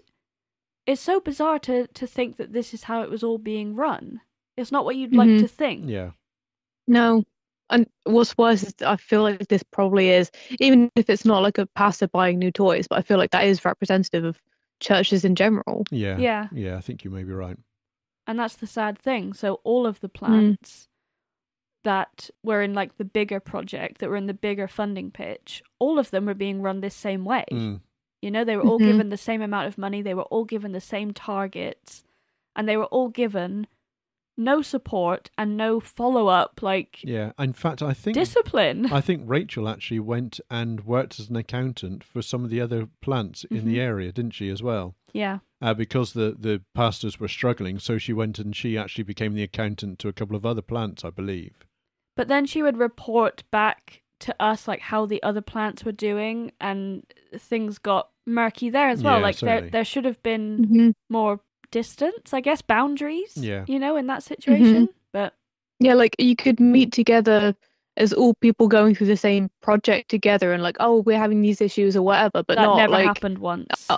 It's so bizarre to think that this is how it was all being run. It's not what you'd like to think. Yeah. No. And what's worse is I feel like this probably is, even if it's not like a pastor buying new toys, but I feel like that is representative of churches in general. Yeah. Yeah. Yeah, I think you may be right. And that's the sad thing. So all of the plants... that were in, like, the bigger project, that were in the bigger funding pitch, all of them were being run this same way. Mm. You know, they were all given the same amount of money, they were all given the same targets, and they were all given no support and no follow-up, like... Yeah, in fact, I think... Discipline! I think Rachel actually went and worked as an accountant for some of the other plants in the area, didn't she, as well? Yeah. Because the pastors were struggling, so she went and she actually became the accountant to a couple of other plants, I believe. But then she would report back to us, like, how the other plants were doing, and things got murky there as well. Yeah, like, certainly. there should have been more distance, I guess, boundaries, you know, in that situation. But yeah, like, you could meet together as all people going through the same project together and, like, oh, we're having these issues or whatever, but that not, never, like... That never happened once.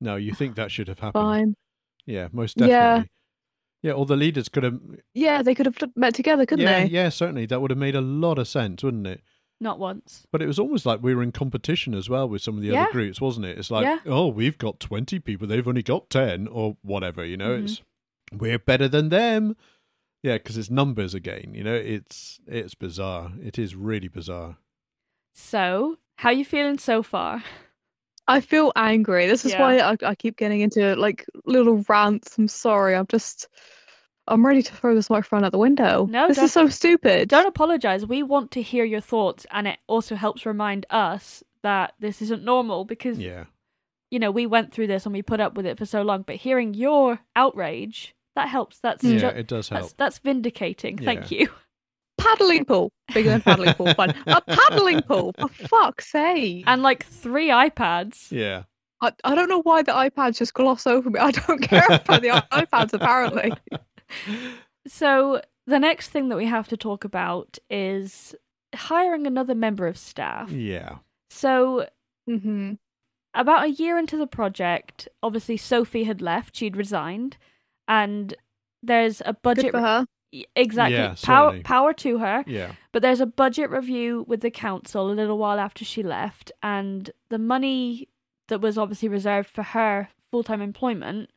No, you think that should have happened. Fine. Yeah, most definitely. Yeah. Yeah, or the leaders could have... Yeah, they could have met together, couldn't they? Yeah, certainly. That would have made a lot of sense, wouldn't it? Not once. But it was almost like we were in competition as well with some of the other groups, wasn't it? It's like, oh, we've got 20 people, they've only got 10 or whatever, you know. Mm-hmm. It's we're better than them. Yeah, because it's numbers again, you know. It's bizarre. It is really bizarre. So, how are you feeling so far? I feel angry. This is why I keep getting into like little rants. I'm sorry. I'm ready to throw this microphone out the window. No, this is so stupid. Don't apologize. We want to hear your thoughts, and it also helps remind us that this isn't normal because, you know, we went through this and we put up with it for so long. But hearing your outrage, that helps. That's it does help. That's vindicating. Yeah. Thank you. Paddling pool. Bigger than paddling pool. Fun. A paddling pool. For fuck's sake. And like 3 iPads. Yeah. I don't know why the iPads just gloss over me. I don't care about the iPads apparently. So the next thing that we have to talk about is hiring another member of staff. Yeah. So about a year into the project, obviously Sophie had left. She'd resigned. And there's a budget... Good for her. Exactly. Yeah, power to her. Yeah. But there's a budget review with the council a little while after she left, and the money that was obviously reserved for her full-time employment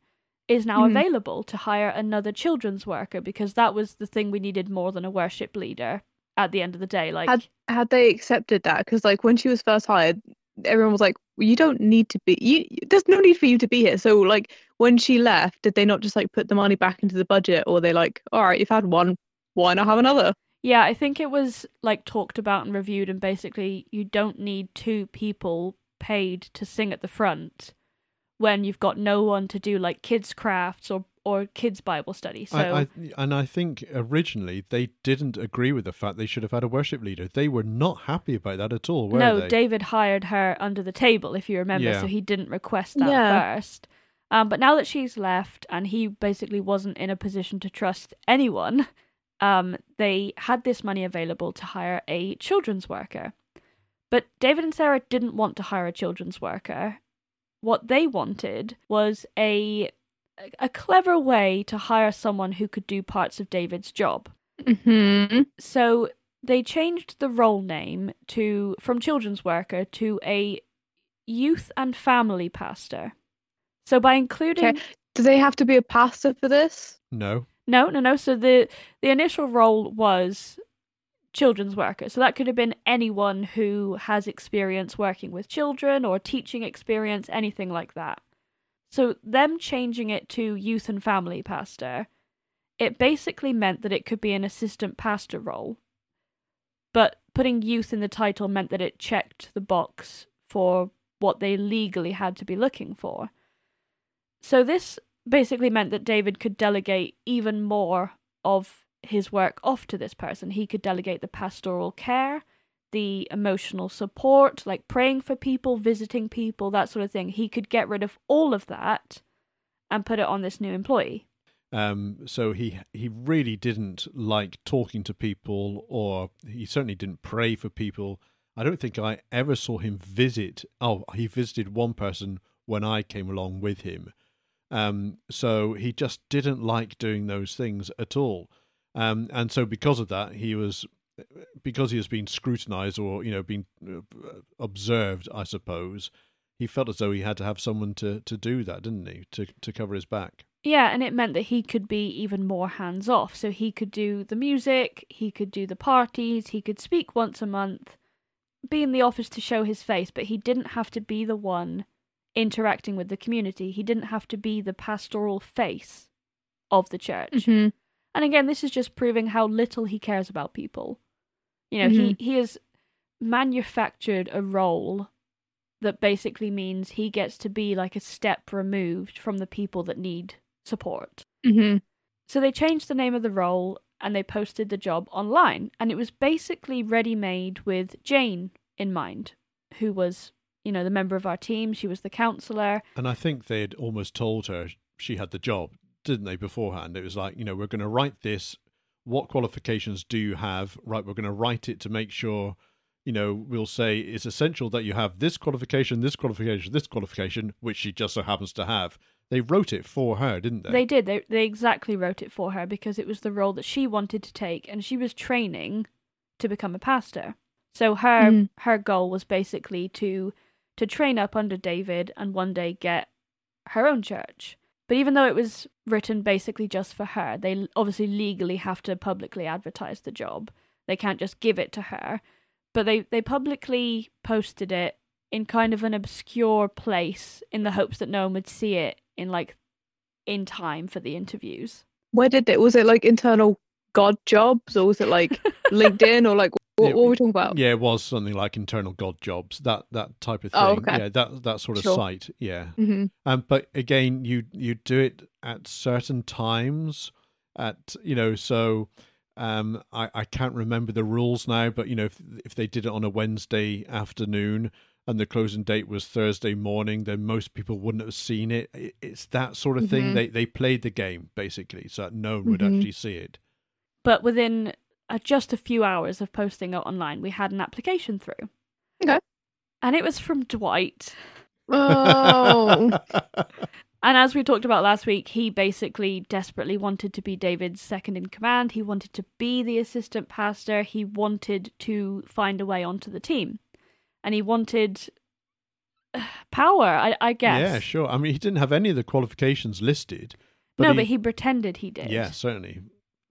is now available to hire another children's worker, because that was the thing we needed more than a worship leader at the end of the day. Like, had they accepted that? Because like when she was first hired, everyone was like, you don't need to be, there's no need for you to be here. So like when she left, did they not just like put the money back into the budget, or they like, all right, you've had one, why not have another? Yeah, I think it was like talked about and reviewed, and basically you don't need 2 people paid to sing at the front when you've got no one to do like kids crafts or kids Bible study. So I think originally they didn't agree with the fact they should have had a worship leader. They were not happy about that at all, were they? No, David hired her under the table, if you remember, so he didn't request that first. But now that she's left and he basically wasn't in a position to trust anyone, they had this money available to hire a children's worker. But David and Sarah didn't want to hire a children's worker. What they wanted was a clever way to hire someone who could do parts of David's job. Mm-hmm. So they changed the role name from children's worker to a youth and family pastor. So by including... Okay. Do they have to be a pastor for this? No. So the initial role was children's worker. So that could have been anyone who has experience working with children or teaching experience, anything like that. So them changing it to youth and family pastor, it basically meant that it could be an assistant pastor role. But putting youth in the title meant that it checked the box for what they legally had to be looking for. So this basically meant that David could delegate even more of his work off to this person. He could delegate the pastoral care, the emotional support, like praying for people, visiting people, that sort of thing. He could get rid of all of that and put it on this new employee. So he really didn't like talking to people, or he certainly didn't pray for people. I don't think I ever saw him visit. Oh, he visited one person when I came along with him. So he just didn't like doing those things at all. And so because of that, because he has been scrutinized, or, you know, been observed, I suppose, he felt as though he had to have someone to do that, didn't he, to cover his back. Yeah, and it meant that he could be even more hands-off. So he could do the music, he could do the parties, he could speak once a month, be in the office to show his face, but he didn't have to be the one interacting with the community. He didn't have to be the pastoral face of the church. Mm-hmm. And again, this is just proving how little he cares about people. You know, he has manufactured a role that basically means he gets to be like a step removed from the people that need support. Mm-hmm. So they changed the name of the role and they posted the job online. And it was basically ready-made with Jane in mind, who was, you know, the member of our team. She was the counsellor. And I think they'd almost told her she had the job, didn't they, beforehand? It was like, you know, we're going to write this. What qualifications do you have? Right, we're going to write it to make sure, you know, we'll say it's essential that you have this qualification, this qualification, this qualification, which she just so happens to have. They wrote it for her, didn't they? They did. They exactly wrote it for her because it was the role that she wanted to take, and she was training to become a pastor. So her goal was basically to train up under David and one day get her own church. But even though it was written basically just for her, they obviously legally have to publicly advertise the job. They can't just give it to her. But they publicly posted it in kind of an obscure place in the hopes that no one would see it in time for the interviews. Where did it? Was it like internal God jobs, or was it like LinkedIn, or like what were we talking about? Yeah, it was something like internal God jobs, that type of thing. Oh, okay. Yeah, that sort of site. Yeah. Mm-hmm. But again, you do it at certain times. I can't remember the rules now, but if they did it on a Wednesday afternoon and the closing date was Thursday morning, then most people wouldn't have seen it. It's that sort of mm-hmm. thing. They played the game, basically, so that no one mm-hmm. would actually see it. But within just a few hours of posting it online, we had an application through. Okay. And it was from Dwight. Oh. And as we talked about last week, he basically desperately wanted to be David's second in command. He wanted to be the assistant pastor. He wanted to find a way onto the team. And he wanted power, I guess. Yeah, sure. I mean, he didn't have any of the qualifications listed. But he pretended he did. Yeah, certainly.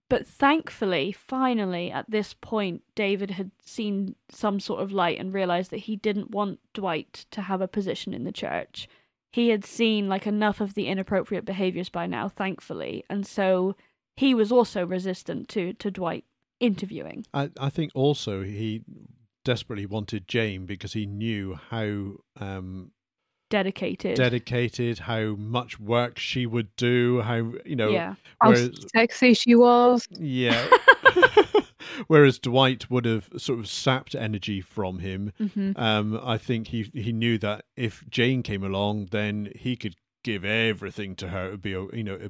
But thankfully, finally, at this point, David had seen some sort of light and realised that he didn't want Dwight to have a position in the church. He had seen enough of the inappropriate behaviours by now, thankfully. And so he was also resistant to Dwight interviewing. I think also he desperately wanted Jane because he knew how dedicated, how much work she would do, how sexy she was. Yeah. Whereas Dwight would have sort of sapped energy from him. Mm-hmm. I think he knew that if Jane came along, then he could give everything to her. It'd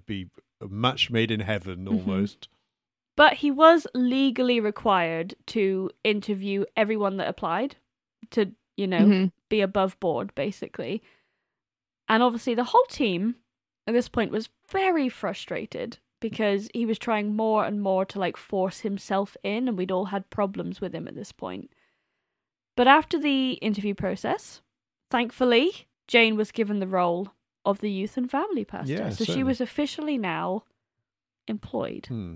be a match made in heaven almost. Mm-hmm. But he was legally required to interview everyone that applied to, mm-hmm. be above board, basically. And obviously the whole team at this point was very frustrated because he was trying more and more to, force himself in, and we'd all had problems with him at this point. But after the interview process, thankfully, Jane was given the role of the youth and family pastor. Yeah, so certainly. She was officially now employed. Hmm.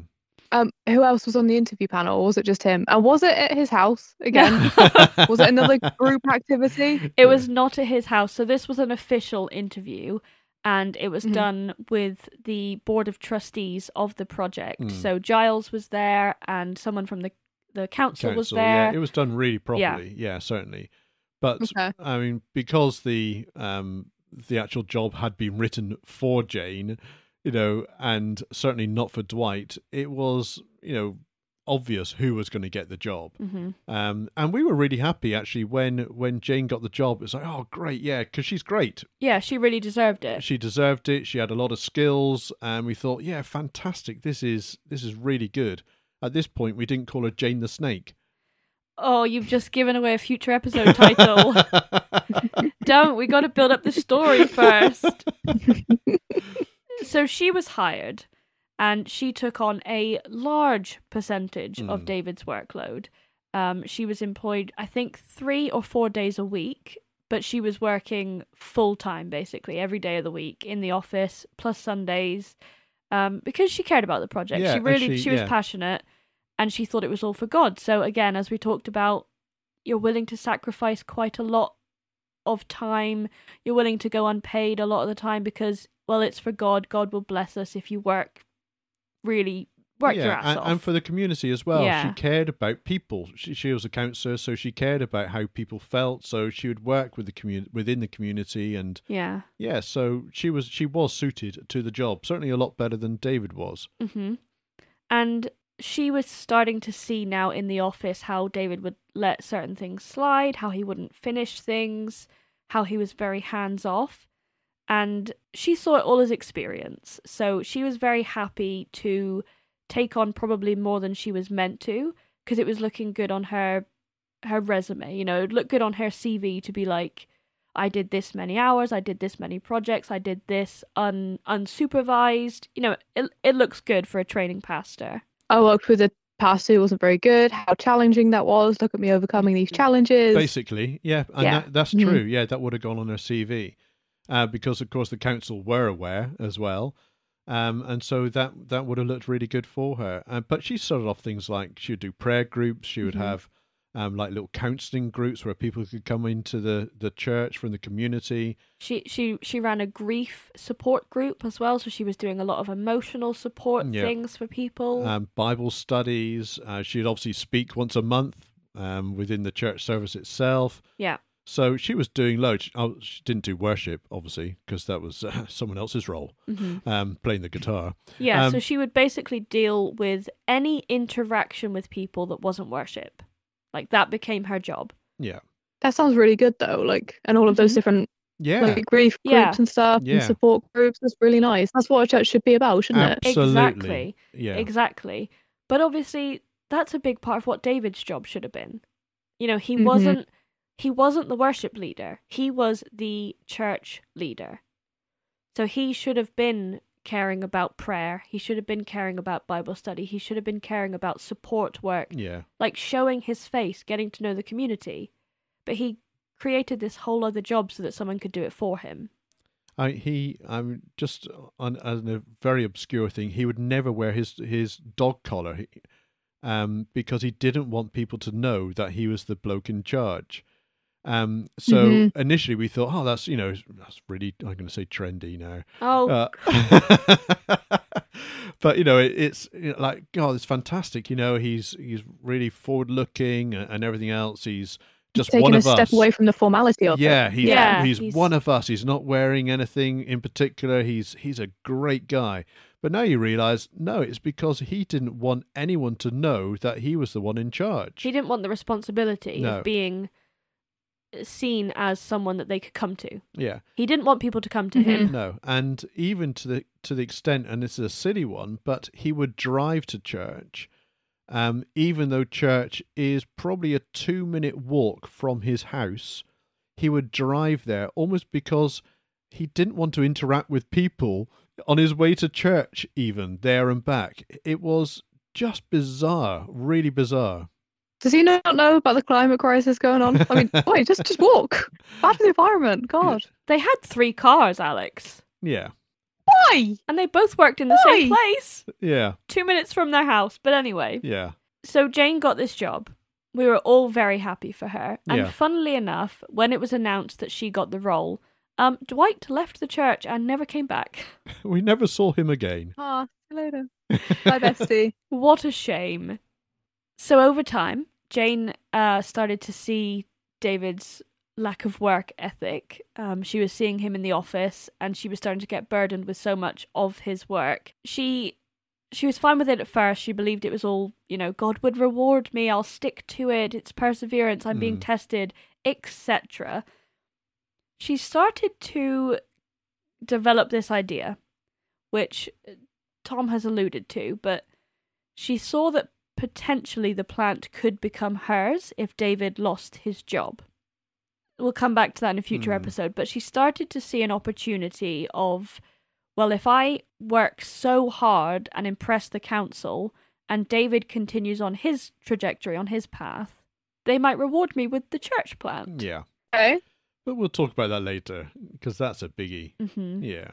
Who else was on the interview panel, or was it just him? And was it at his house again? Was it another group activity? It was not at his house. So this was an official interview, and it was mm-hmm. done with the board of trustees of the project. Mm. So Giles was there, and someone from the council was there. Yeah, it was done really properly. Yeah certainly. But okay. I mean, because the actual job had been written for Jane, and certainly not for Dwight, it was, obvious who was going to get the job. Mm-hmm. And we were really happy, actually, when Jane got the job. It was like, oh, great, yeah, because she's great. Yeah, she really deserved it. She deserved it. She had a lot of skills, and we thought, yeah, fantastic. This is really good. At this point, we didn't call her Jane the Snake. Oh, you've just given away a future episode title. Don't. We got to build up the story first. So she was hired, and she took on a large percentage of David's workload. She was employed, I think, 3 or 4 days a week, but she was working full-time, basically, every day of the week in the office, plus Sundays, because she cared about the project. Yeah, she was passionate, and she thought it was all for God. So again, as we talked about, you're willing to sacrifice quite a lot of time. You're willing to go unpaid a lot of the time because... well, it's for God. God will bless us if you work your ass off. And for the community as well. Yeah. She cared about people. She was a counsellor, so she cared about how people felt. So she would work with the within the community, and so she was suited to the job. Certainly a lot better than David was. Mm-hmm. And she was starting to see now in the office how David would let certain things slide, how he wouldn't finish things, how he was very hands off. And she saw it all as experience. So she was very happy to take on probably more than she was meant to, because it was looking good on her resume. It looked good on her CV to be like, I did this many hours, I did this many projects, I did this unsupervised. You know, it looks good for a training pastor. I worked with a pastor who wasn't very good, how challenging that was, look at me overcoming these challenges. Basically, yeah, and yeah. That's true. Yeah, that would have gone on her CV because, of course, the council were aware as well. And so that would have looked really good for her. But she started off things like she would do prayer groups, she would have like little counselling groups where people could come into the church from the community. She ran a grief support group as well, so she was doing a lot of emotional support things for people. Bible studies. She'd obviously speak once a month within the church service itself. Yeah. So she was doing loads. She didn't do worship, obviously, because that was someone else's role, playing the guitar. Yeah, so she would basically deal with any interaction with people that wasn't worship. Like, that became her job. Yeah. That sounds really good, though. Like, and all of those different like, grief groups and stuff and support groups. That's really nice. That's what a church should be about, shouldn't it? Absolutely. Yeah. Exactly. But obviously, that's a big part of what David's job should have been. You know, he wasn't... He wasn't the worship leader. He was the church leader. So he should have been caring about prayer. He should have been caring about Bible study. He should have been caring about support work. Yeah. Like showing his face, getting to know the community. But he created this whole other job so that someone could do it for him. I'm just on a very obscure thing. He would never wear his dog collar because he didn't want people to know that he was the bloke in charge. So initially we thought, that's really, I'm going to say trendy now. But it's like, God, it's fantastic. You know, he's really forward looking and everything else. He's just one of us. Taking a step away from the formality of it. He's one of us. He's not wearing anything in particular. He's a great guy. But now you realise, no, it's because he didn't want anyone to know that he was the one in charge. He didn't want the responsibility of being seen as someone that they could come to. Yeah. He didn't want people to come to him. No. And even to the extent, and this is a silly one, but he would drive to church, even though church is probably a 2-minute walk from his house. He would drive there almost because he didn't want to interact with people on his way to church, even there and back. It was just bizarre, really bizarre. Does he not know about the climate crisis going on? I mean, wait, just walk. Bad for the environment. God. They had 3 cars, Alex. Yeah. Why? And they both worked in the same place. Yeah. 2 minutes from their house. But anyway. Yeah. So Jane got this job. We were all very happy for her. And funnily enough, when it was announced that she got the role, Dwight left the church and never came back. We never saw him again. Ah, see you later. Bye, bestie. What a shame. So over time, Jane started to see David's lack of work ethic. She was seeing him in the office and she was starting to get burdened with so much of his work. She was fine with it at first. She believed it was all, God would reward me. I'll stick to it. It's perseverance. I'm being tested, etc. She started to develop this idea, which Tom has alluded to, but she saw that potentially the plant could become hers if David lost his job. We'll come back to that in a future episode, but she started to see an opportunity of, well, if I work so hard and impress the council and David continues on his trajectory, on his path, they might reward me with the church plant. Yeah. Okay. But we'll talk about that later, because that's a biggie. Mm-hmm. Yeah.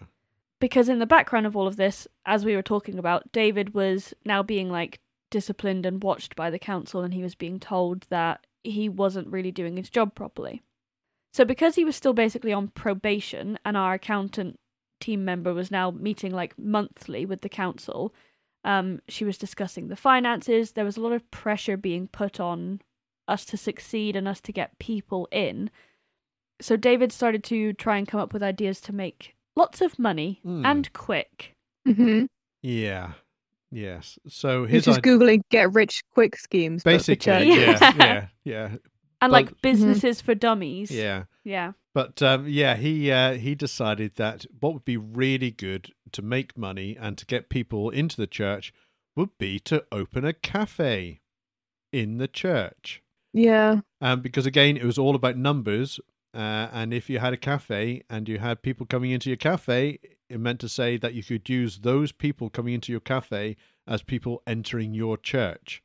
Because in the background of all of this, as we were talking about, David was now being disciplined and watched by the council, and he was being told that he wasn't really doing his job properly. So because he was still basically on probation, and our accountant team member was now meeting monthly with the council, she was discussing the finances. There was a lot of pressure being put on us to succeed and us to get people in. So David started to try and come up with ideas to make lots of money and quick. Mm-hmm. Yeah. Yes. So he's just Googling "get rich quick" schemes. Basically, yeah. And businesses for dummies. Yeah, yeah. But he decided that what would be really good to make money and to get people into the church would be to open a cafe in the church. Yeah. Because again, it was all about numbers. And if you had a cafe and you had people coming into your cafe, it meant to say that you could use those people coming into your cafe as people entering your church.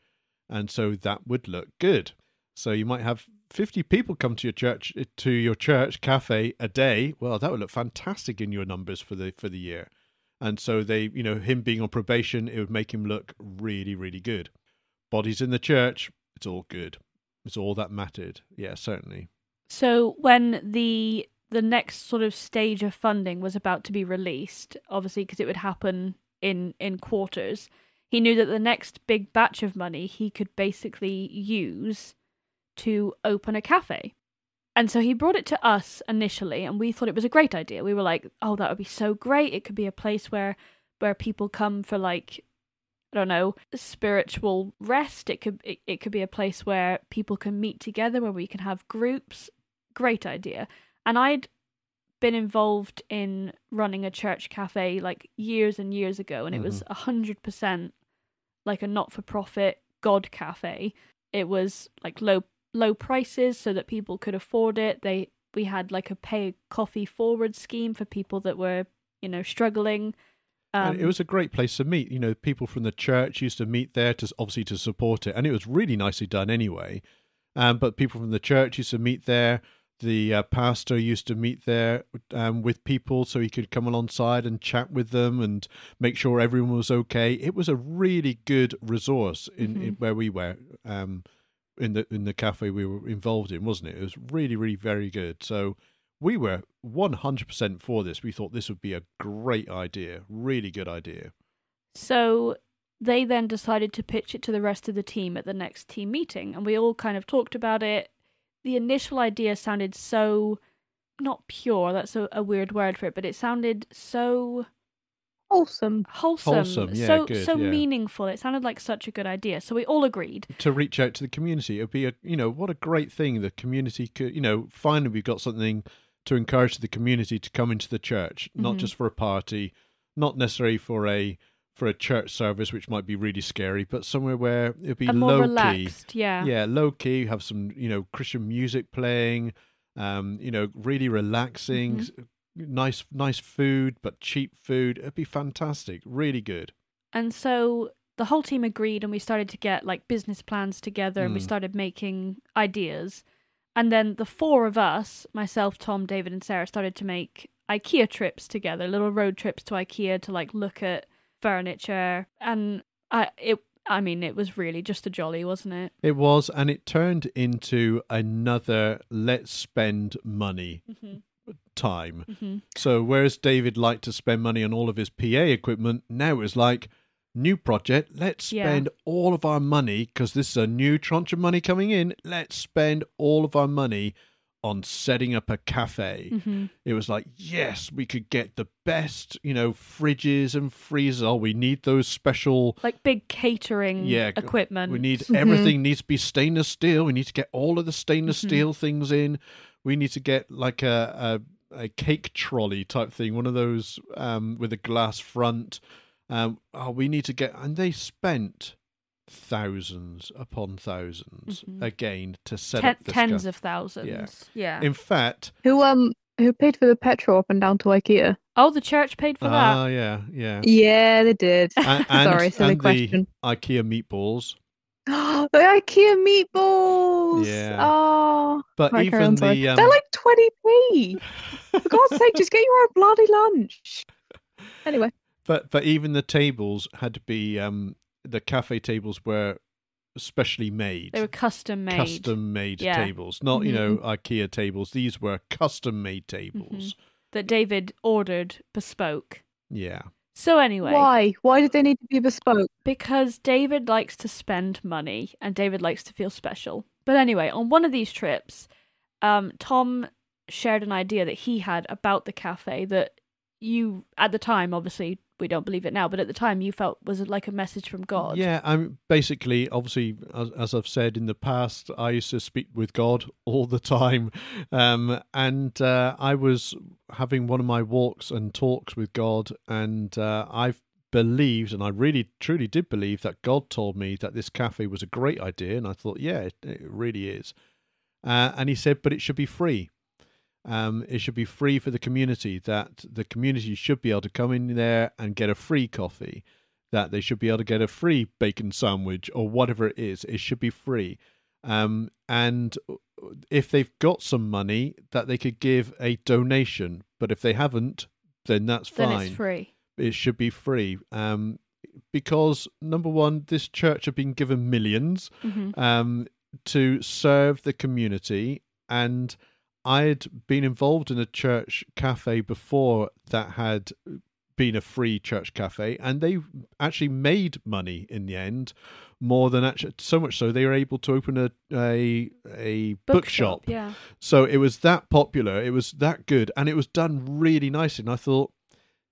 And so that would look good. So you might have 50 people come to your church cafe a day. Well, that would look fantastic in your numbers for the year. And so they, you know, him being on probation, it would make him look really, really good. Bodies in the church, it's all good. It's all that mattered. Yeah, certainly. So when the next sort of stage of funding was about to be released, obviously because it would happen in quarters, he knew that the next big batch of money he could basically use to open a cafe. And so he brought it to us initially, and we thought it was a great idea. We were like, oh, that would be so great. It could be a place where people come for, like, I don't know, spiritual rest. It could be a place where people can meet together, where we can have groups. Great idea. And I'd been involved in running a church cafe like years and years ago, and it was 100% like a not-for-profit God cafe. It was like low prices so that people could afford it. We had like a pay coffee forward scheme for people that were, you know, struggling. And it was a great place to meet. You know, people from the church used to meet there to support it, and it was really nicely done anyway. But people from the church used to meet there. The pastor used to meet there with people so he could come alongside and chat with them and make sure everyone was okay. It was a really good resource in where we were. In the cafe we were involved in, wasn't it? It was really, really very good. So we were 100% for this. We thought this would be a great idea, really good idea. So they then decided to pitch it to the rest of the team at the next team meeting, and we all kind of talked about it. The initial idea sounded so, not pure, that's a weird word for it, but it sounded so... Wholesome, yeah, so meaningful. It sounded like such a good idea. So we all agreed to reach out to the community. It'd be what a great thing the community could. Finally we've got something to encourage the community to come into the church, not just for a party, not necessarily for a church service, which might be really scary, but somewhere where it'd be low key, low key. Have some Christian music playing, really relaxing. Mm-hmm. Nice food, but cheap food. It'd be fantastic. Really good. And so the whole team agreed, and we started to get like business plans together, and we started making ideas. And then the four of us, myself, Tom, David, and Sarah, started to make IKEA trips together, little road trips to IKEA to like look at furniture. And it was really just a jolly, wasn't it? It was, and it turned into another let's spend money. Mm-hmm. Time. Mm-hmm. So whereas David liked to spend money on all of his PA equipment, now it was like, new project, let's spend all of our money, because this is a new tranche of money coming in, let's spend all of our money on setting up a cafe. Mm-hmm. It was like, yes, we could get the best, fridges and freezers. Oh, we need those special... like big catering equipment. We need everything needs to be stainless steel. We need to get all of the stainless steel things in. We need to get like a cake trolley type thing, one of those with a glass front. We need to get... And they spent thousands upon thousands again to set up this tens of thousands. Yeah. In fact... Who paid for the petrol up and down to IKEA? Oh, the church paid for that? Oh, yeah. Yeah, they did. Sorry, silly question. The IKEA meatballs. Oh, the IKEA meatballs! Yeah. Oh, but even the... They're like 20p! For God's sake, just get your own bloody lunch! Anyway. But even the tables had to be... the cafe tables were specially made. They were custom-made. Custom-made tables. Not, IKEA tables. These were custom-made tables. Mm-hmm. That David ordered bespoke. Yeah. So anyway... Why did they need to be bespoke? Because David likes to spend money, and David likes to feel special. But anyway, on one of these trips, Tom shared an idea that he had about the cafe that you, at the time, obviously, we don't believe it now, but at the time you felt was like a message from God. Yeah, basically, obviously, as I've said in the past, I used to speak with God all the time. And I was having one of my walks and talks with God, and I've believed, and I really, truly did believe that God told me that this cafe was a great idea, and I thought, yeah, it really is. And he said, but it should be free. It should be free for the community, that the community should be able to come in there and get a free coffee, that they should be able to get a free bacon sandwich or whatever it is. It should be free. And if they've got some money, that they could give a donation. But if they haven't, then that's fine. Then it's free. It should be free. Because, number one, this church have been given millions to serve the community. And I had been involved in a church cafe before that had been a free church cafe, and they actually made money in the end, more than actually, so much so they were able to open a bookshop. Yeah. So it was that popular, it was that good, and it was done really nicely. And I thought,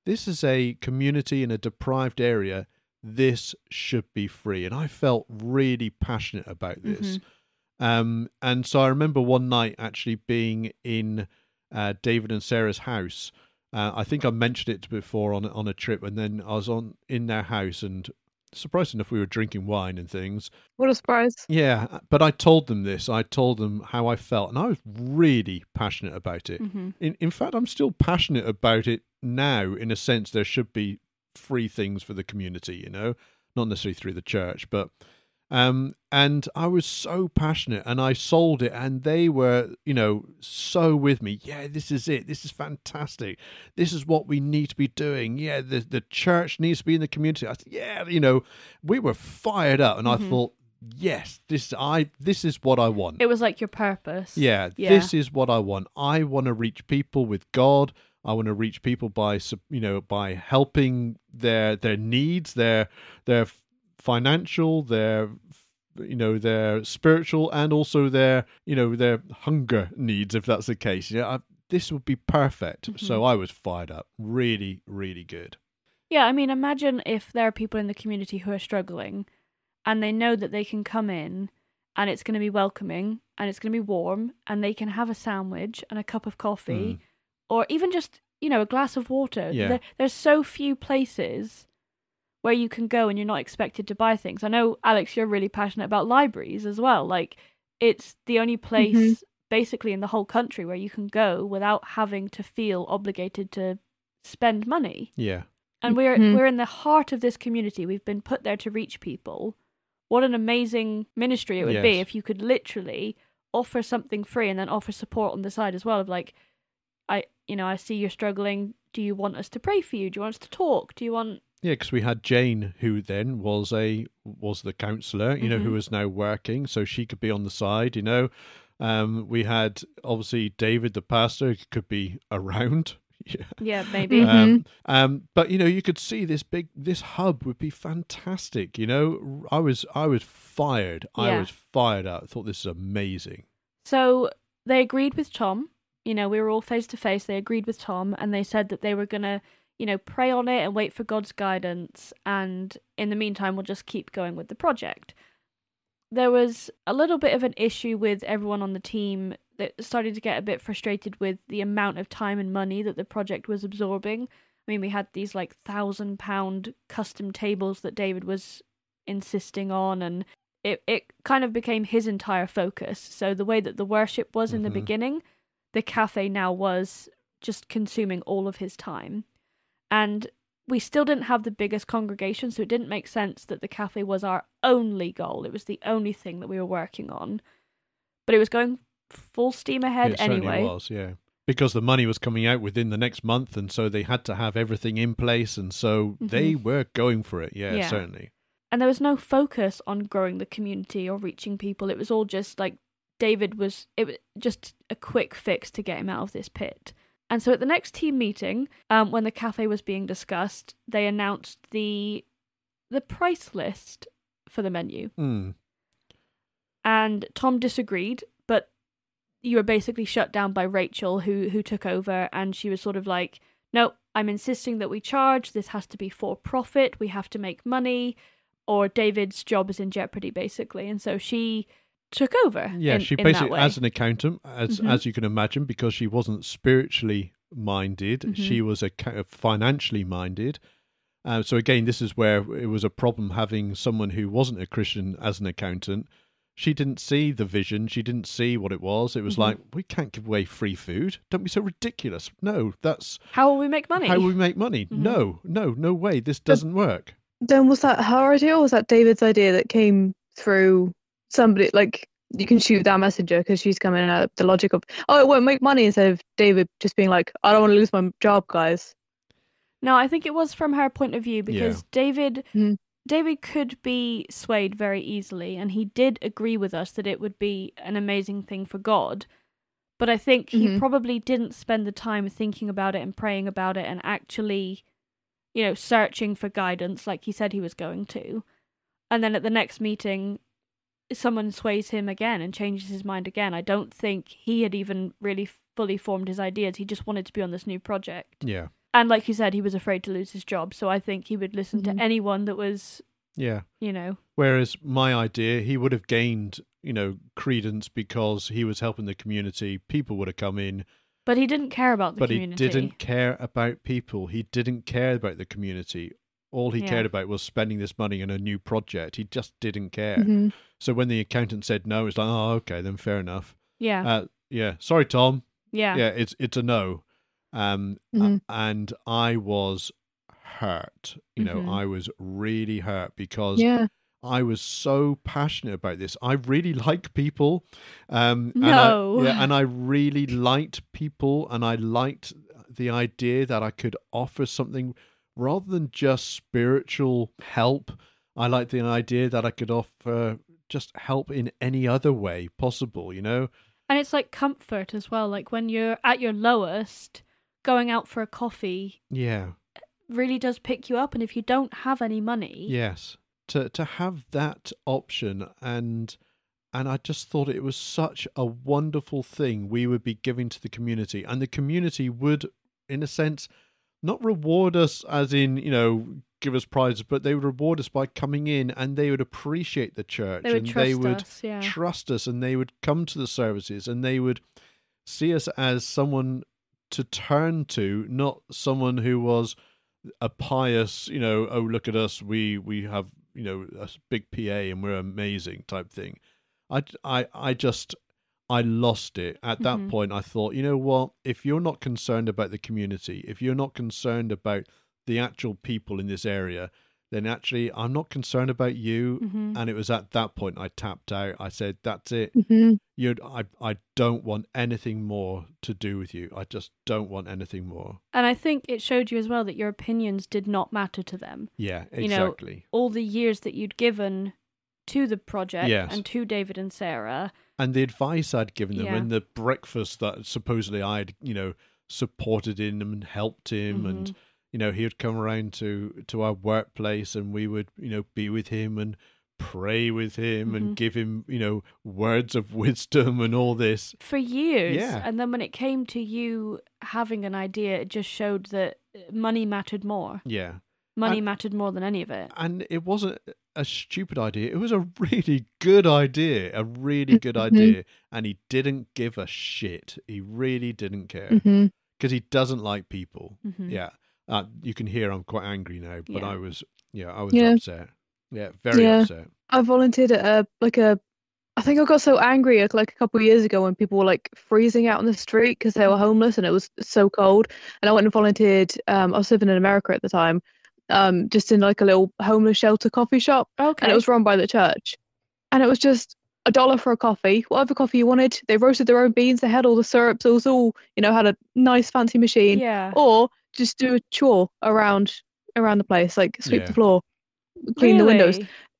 this is a community in a deprived area, this should be free. And I felt really passionate about this. And so I remember one night actually being in David and Sarah's house. I think I mentioned it before on a trip, and then I was in their house, and surprised enough, we were drinking wine and things. What a surprise. Yeah, but I told them this. I told them how I felt, and I was really passionate about it. In fact, I'm still passionate about it now. In a sense, there should be free things for the community, you know, not necessarily through the church, but... and I was so passionate, and I sold it, and they were, you know, so with me. Yeah, this is it. This is fantastic. This is what we need to be doing. Yeah, the church needs to be in the community. I said, yeah, you know, we were fired up, and I thought, yes, this is what I want. It was like your purpose. Yeah, this is what I want. I want to reach people with God. I want to reach people by, you know, by helping their needs, their financial, their, you know, their spiritual, and also their, you know, their hunger needs, if that's the case. Yeah, this would be perfect. So I was fired up. Really, really good. Yeah, I mean, imagine if there are people in the community who are struggling, and they know that they can come in, and it's going to be welcoming, and it's going to be warm, and they can have a sandwich and a cup of coffee, or even just, you know, a glass of water. Yeah. There's so few places where you can go and you're not expected to buy things. I know, Alex, you're really passionate about libraries as well. Like, it's the only place basically in the whole country where you can go without having to feel obligated to spend money. Yeah. And we're in the heart of this community. We've been put there to reach people. What an amazing ministry it would be if you could literally offer something free and then offer support on the side as well, of like, I see you're struggling. Do you want us to pray for you? Do you want us to talk? Do you want... Yeah, because we had Jane, who then was the counsellor, you know, who was now working, so she could be on the side, you know. We had, obviously, David, the pastor, could be around. Yeah, maybe. But, you know, you could see this hub would be fantastic, you know. I was fired. Yeah. I was fired up. I thought this is amazing. So they agreed with Tom. You know, we were all face to face. They agreed with Tom, and they said that they were going to, you know, pray on it and wait for God's guidance. And in the meantime, we'll just keep going with the project. There was a little bit of an issue with everyone on the team that started to get a bit frustrated with the amount of time and money that the project was absorbing. I mean, we had these like £1,000 custom tables that David was insisting on, and it kind of became his entire focus. So the way that the worship was in the beginning, the cafe now was just consuming all of his time. And we still didn't have the biggest congregation, so it didn't make sense that the cafe was our only goal. It was the only thing that we were working on. But it was going full steam ahead anyway. It was, yeah. Because the money was coming out within the next month, and so they had to have everything in place, and so they were going for it, yeah, certainly. And there was no focus on growing the community or reaching people. It was all just like it was just a quick fix to get him out of this pit. And so at the next team meeting, when the cafe was being discussed, they announced the price list for the menu. And Tom disagreed, but you were basically shut down by Rachel, who took over, and she was sort of like, no, I'm insisting that we charge. This has to be for profit. We have to make money, or David's job is in jeopardy, basically. And so she took over. Yeah, she basically, as an accountant, as you can imagine, because she wasn't spiritually minded, she was financially minded. So again, this is where it was a problem having someone who wasn't a Christian as an accountant. She didn't see the vision. She didn't see what it was. It was like, we can't give away free food. Don't be so ridiculous. No, that's... How will we make money? How will we make money? Mm-hmm. No way. This doesn't work. Then was that her idea or was that David's idea that came through somebody? Like, you can shoot that messenger because she's coming out the logic of, oh, it won't make money, instead of David just being like, I don't want to lose my job, guys. No, I think it was from her point of view because David could be swayed very easily, and he did agree with us that it would be an amazing thing for God. But I think he probably didn't spend the time thinking about it and praying about it and actually, you know, searching for guidance like he said he was going to. And then at the next meeting, someone sways him again and changes his mind again. I don't think he had even really fully formed his ideas. He just wanted to be on this new project. Yeah. And like you said, he was afraid to lose his job, so I think he would listen to anyone that was, you know. Whereas my idea, he would have gained, you know, credence because he was helping the community. People would have come in. But he didn't care about the community. But he didn't care about people. He didn't care about the community. All he cared about was spending this money on a new project. He just didn't care. Mm-hmm. So when the accountant said no, it's like, oh, okay, then fair enough. Yeah. Sorry, Tom. Yeah. Yeah, it's a no. And I was hurt, you know, I was really hurt because I was so passionate about this. I really like people. And I really liked people, and I liked the idea that I could offer something rather than just spiritual help. I liked the idea that I could offer just help in any other way possible, you know. And it's like comfort as well, like when you're at your lowest, going out for a coffee really does pick you up. And if you don't have any money, to have that option, and I just thought it was such a wonderful thing we would be giving to the community, and the community would, in a sense, not reward us as in, you know, give us prizes, but they would reward us by coming in, and they would appreciate the church, and they would trust us, and they would come to the services, and they would see us as someone to turn to, not someone who was a pious, you know, oh, look at us, we have, you know, a big PA and we're amazing type thing. I lost it. At that point, I thought, you know what, if you're not concerned about the community, if you're not concerned about the actual people in this area, then actually I'm not concerned about you. And it was at that point I tapped out. I said, that's it. I don't want anything more to do with you. I just don't want anything more. And I think it showed you as well that your opinions did not matter to them. Yeah, exactly. You know, all the years that you'd given to the project and to David and Sarah. And the advice I'd given them and the breakfast that supposedly I'd, you know, supported in and helped him and... You know, he would come around to our workplace, and we would, you know, be with him and pray with him and give him, you know, words of wisdom and all this. For years. Yeah. And then when it came to you having an idea, it just showed that money mattered more. Yeah. Money mattered more than any of it. And it wasn't a stupid idea. It was a really good idea. A really good idea. And he didn't give a shit. He really didn't care. Because he doesn't like people. Yeah. You can hear I'm quite angry now, but I was upset. Yeah, very upset. I volunteered at I think I got so angry like a couple of years ago when people were like freezing out on the street because they were homeless and it was so cold. And I went and volunteered. I was living in America at the time, just in like a little homeless shelter coffee shop. Okay. And it was run by the church. And it was just $1 for a coffee, whatever coffee you wanted. They roasted their own beans. They had all the syrups. It was all, you know, had a nice fancy machine. Yeah. Or... just do a chore around the place, like sweep the floor, clean the windows.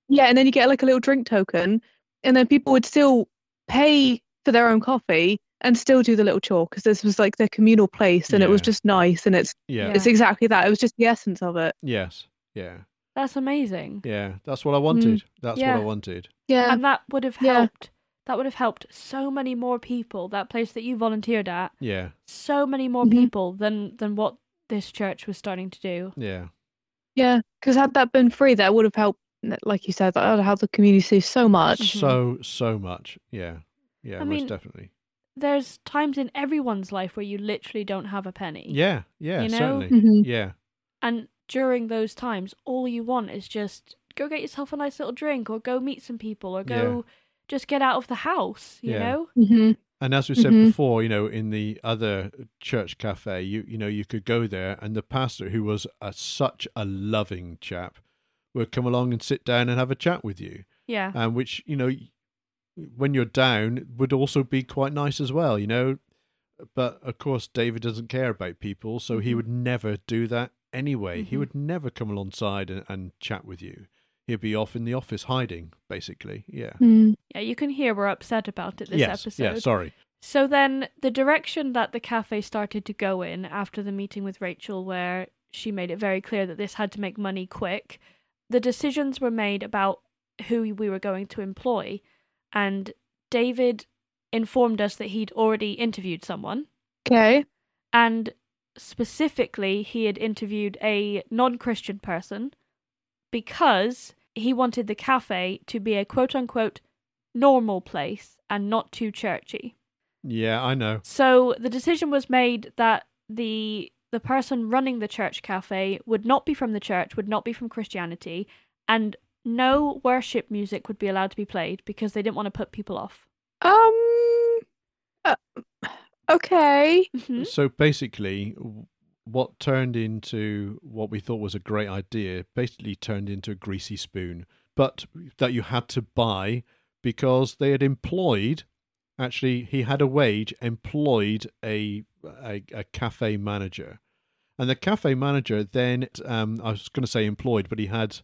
Yeah, and then you get like a little drink token, and then people would still pay for their own coffee and still do the little chore because this was like their communal place, and it was just nice, and it's exactly that. It was just the essence of it. Yes, yeah. That's amazing. Yeah, that's what I wanted. That's what I wanted. Yeah, and that would have helped. That would have helped so many more people. That place that you volunteered at. Yeah. So many more people than what this church was starting to do. Yeah Because had that been free, that would have helped, like you said, that would help the community so much. So much. I mean, definitely there's times in everyone's life where you literally don't have a penny, you know? Certainly. And during those times all you want is just go get yourself a nice little drink, or go meet some people, or go just get out of the house, you know? Mm-hmm. And as we said before, you know, in the other church cafe, you know, you could go there and the pastor, who was such a loving chap, would come along and sit down and have a chat with you. Yeah. And which, you know, when you're down, would also be quite nice as well, you know. But of course, David doesn't care about people, so he would never do that anyway. Mm-hmm. He would never come alongside and chat with you. He'd be off in the office hiding, basically. Yeah. Mm. Yeah, you can hear we're upset about it this episode. Yeah, sorry. So then the direction that the cafe started to go in after the meeting with Rachel, where she made it very clear that this had to make money quick, the decisions were made about who we were going to employ. And David informed us that he'd already interviewed someone. Okay. And specifically, he had interviewed a non-Christian person because he wanted the cafe to be a quote-unquote normal place and not too churchy. Yeah, I know. So the decision was made that the person running the church cafe would not be from the church, would not be from Christianity, and no worship music would be allowed to be played because they didn't want to put people off. Okay. Mm-hmm. So basically, what turned into what we thought was a great idea basically turned into a greasy spoon, but that you had to buy because they had employed, actually he had a wage, employed a cafe manager. And the cafe manager then, I was going to say employed, but he had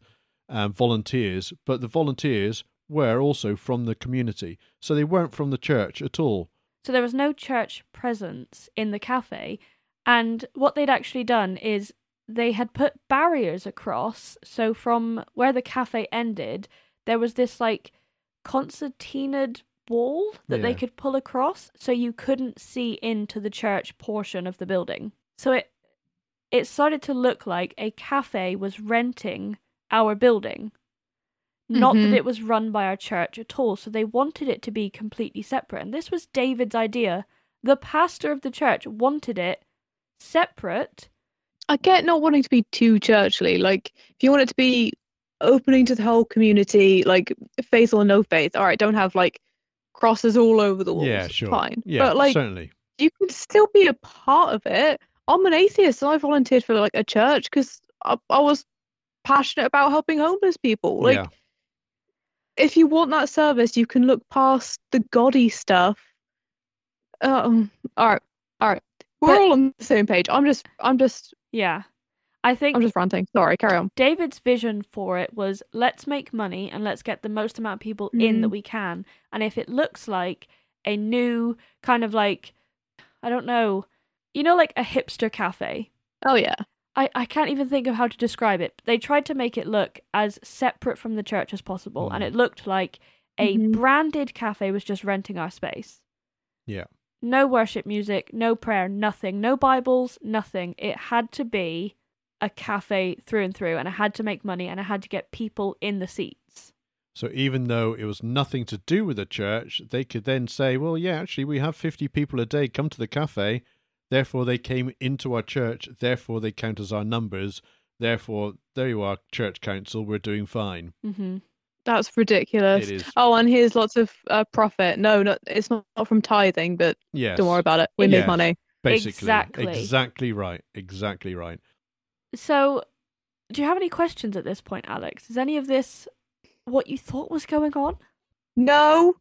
volunteers, but the volunteers were also from the community. So they weren't from the church at all. So there was no church presence in the cafe. And what they'd actually done is they had put barriers across. So from where the cafe ended, there was this like concertinaed wall that they could pull across. So you couldn't see into the church portion of the building. So it started to look like a cafe was renting our building. Not that it was run by our church at all. So they wanted it to be completely separate. And this was David's idea. The pastor of the church wanted it separate. I get not wanting to be too churchly. Like, if you want it to be opening to the whole community, like faith or no faith, all right, don't have like crosses all over the walls. Yeah, sure. Fine. Yeah, but like, certainly. You can still be a part of it. I'm an atheist and I volunteered for like a church because I was passionate about helping homeless people. Like, if you want that service, you can look past the gaudy stuff. All right. We're all on the same page. I'm just. Yeah, I think I'm just ranting. Sorry, carry on. David's vision for it was: let's make money and let's get the most amount of people in that we can. And if it looks like a new kind of like, I don't know, you know, like a hipster cafe. Oh yeah. I can't even think of how to describe it. They tried to make it look as separate from the church as possible, and it looked like a branded cafe was just renting our space. Yeah. No worship music, no prayer, nothing. No Bibles, nothing. It had to be a cafe through and through, and I had to make money, and I had to get people in the seats. So even though it was nothing to do with the church, they could then say, well, yeah, actually, we have 50 people a day come to the cafe. Therefore, they came into our church. Therefore, they count as our numbers. Therefore, there you are, church council. We're doing fine. Mm-hmm. That's ridiculous. It is. Oh, and here's lots of profit. No, it's not from tithing, but don't worry about it. We need money. Basically. Exactly right. So, do you have any questions at this point, Alex? Is any of this what you thought was going on? No.